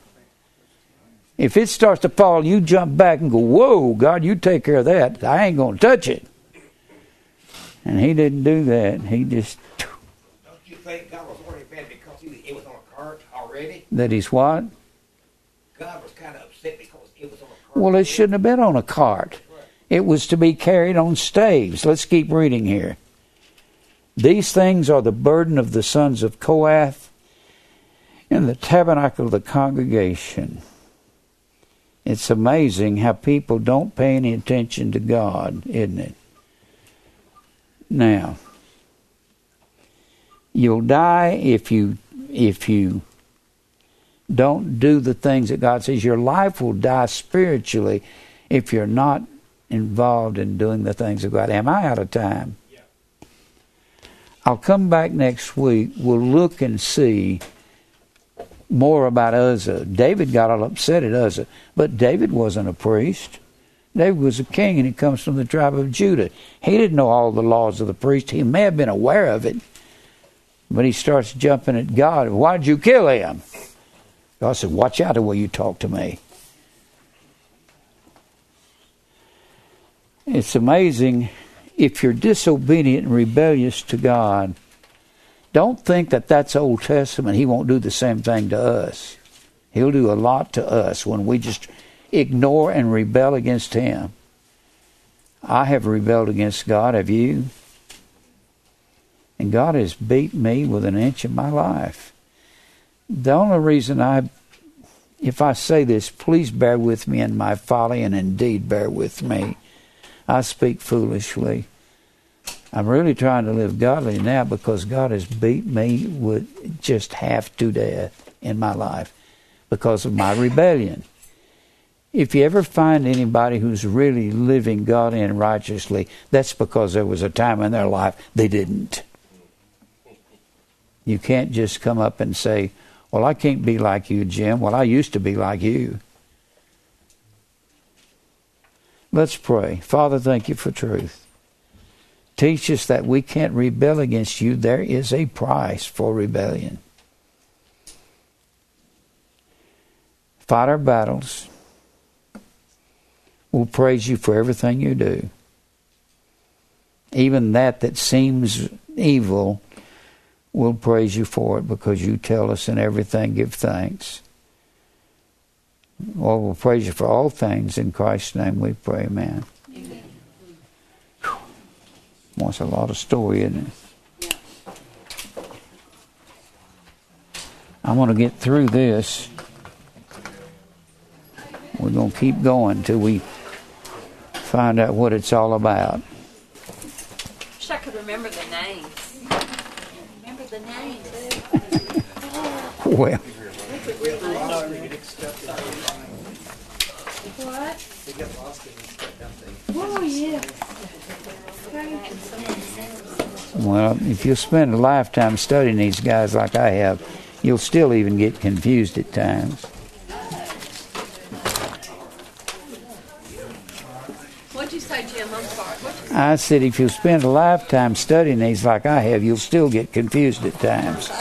If it starts to fall, you jump back and go, whoa, God, you take care of that. I ain't going to touch it. And he didn't do that. He just... Don't you think God was already mad because it was on a cart already? That he's what? God was kind of upset because... Well, it shouldn't have been on a cart. It was to be carried on staves. Let's keep reading here. These things are the burden of the sons of Kohath in the tabernacle of the congregation. It's amazing how people don't pay any attention to God, isn't it? Now, you'll die if you don't do the things that God says. Your life will die spiritually if you're not involved in doing the things of God. Am I out of time? Yeah. I'll come back next week. We'll look and see more about Uzzah. David got all upset at Uzzah, but David wasn't a priest. David was a king, and he comes from the tribe of Judah. He didn't know all the laws of the priest. He may have been aware of it, but he starts jumping at God. Why'd you kill him? God said, watch out the way you talk to me. It's amazing. If you're disobedient and rebellious to God, don't think that that's Old Testament. He won't do the same thing to us. He'll do a lot to us when we just ignore and rebel against Him. I have rebelled against God. Have you? And God has beat me with an inch of my life. The only reason if I say this, please bear with me in my folly, and indeed bear with me. I speak foolishly. I'm really trying to live godly now because God has beat me with just half to death in my life because of my rebellion. If you ever find anybody who's really living godly and righteously, that's because there was a time in their life they didn't. You can't just come up and say, well, I can't be like you, Jim. Well, I used to be like you. Let's pray. Father, thank you for truth. Teach us that we can't rebel against you. There is a price for rebellion. Fight our battles. We'll praise you for everything you do. Even that seems evil, we'll praise you for it because you tell us in everything give thanks. Lord, we'll praise you for all things. In Christ's name we pray, amen. Amen. Well, that's a lot of story, isn't it? Yeah. I want to get through this. We're going to keep going till we find out what it's all about. Wish I could remember the names. Remember the names. Well. What? They get lost in this stuff. Oh, yeah. Well, if you spend a lifetime studying these guys like I have, you'll still even get confused at times. What'd you say, Jim? I'm sorry. I said if you spend a lifetime studying these like I have, you'll still get confused at times.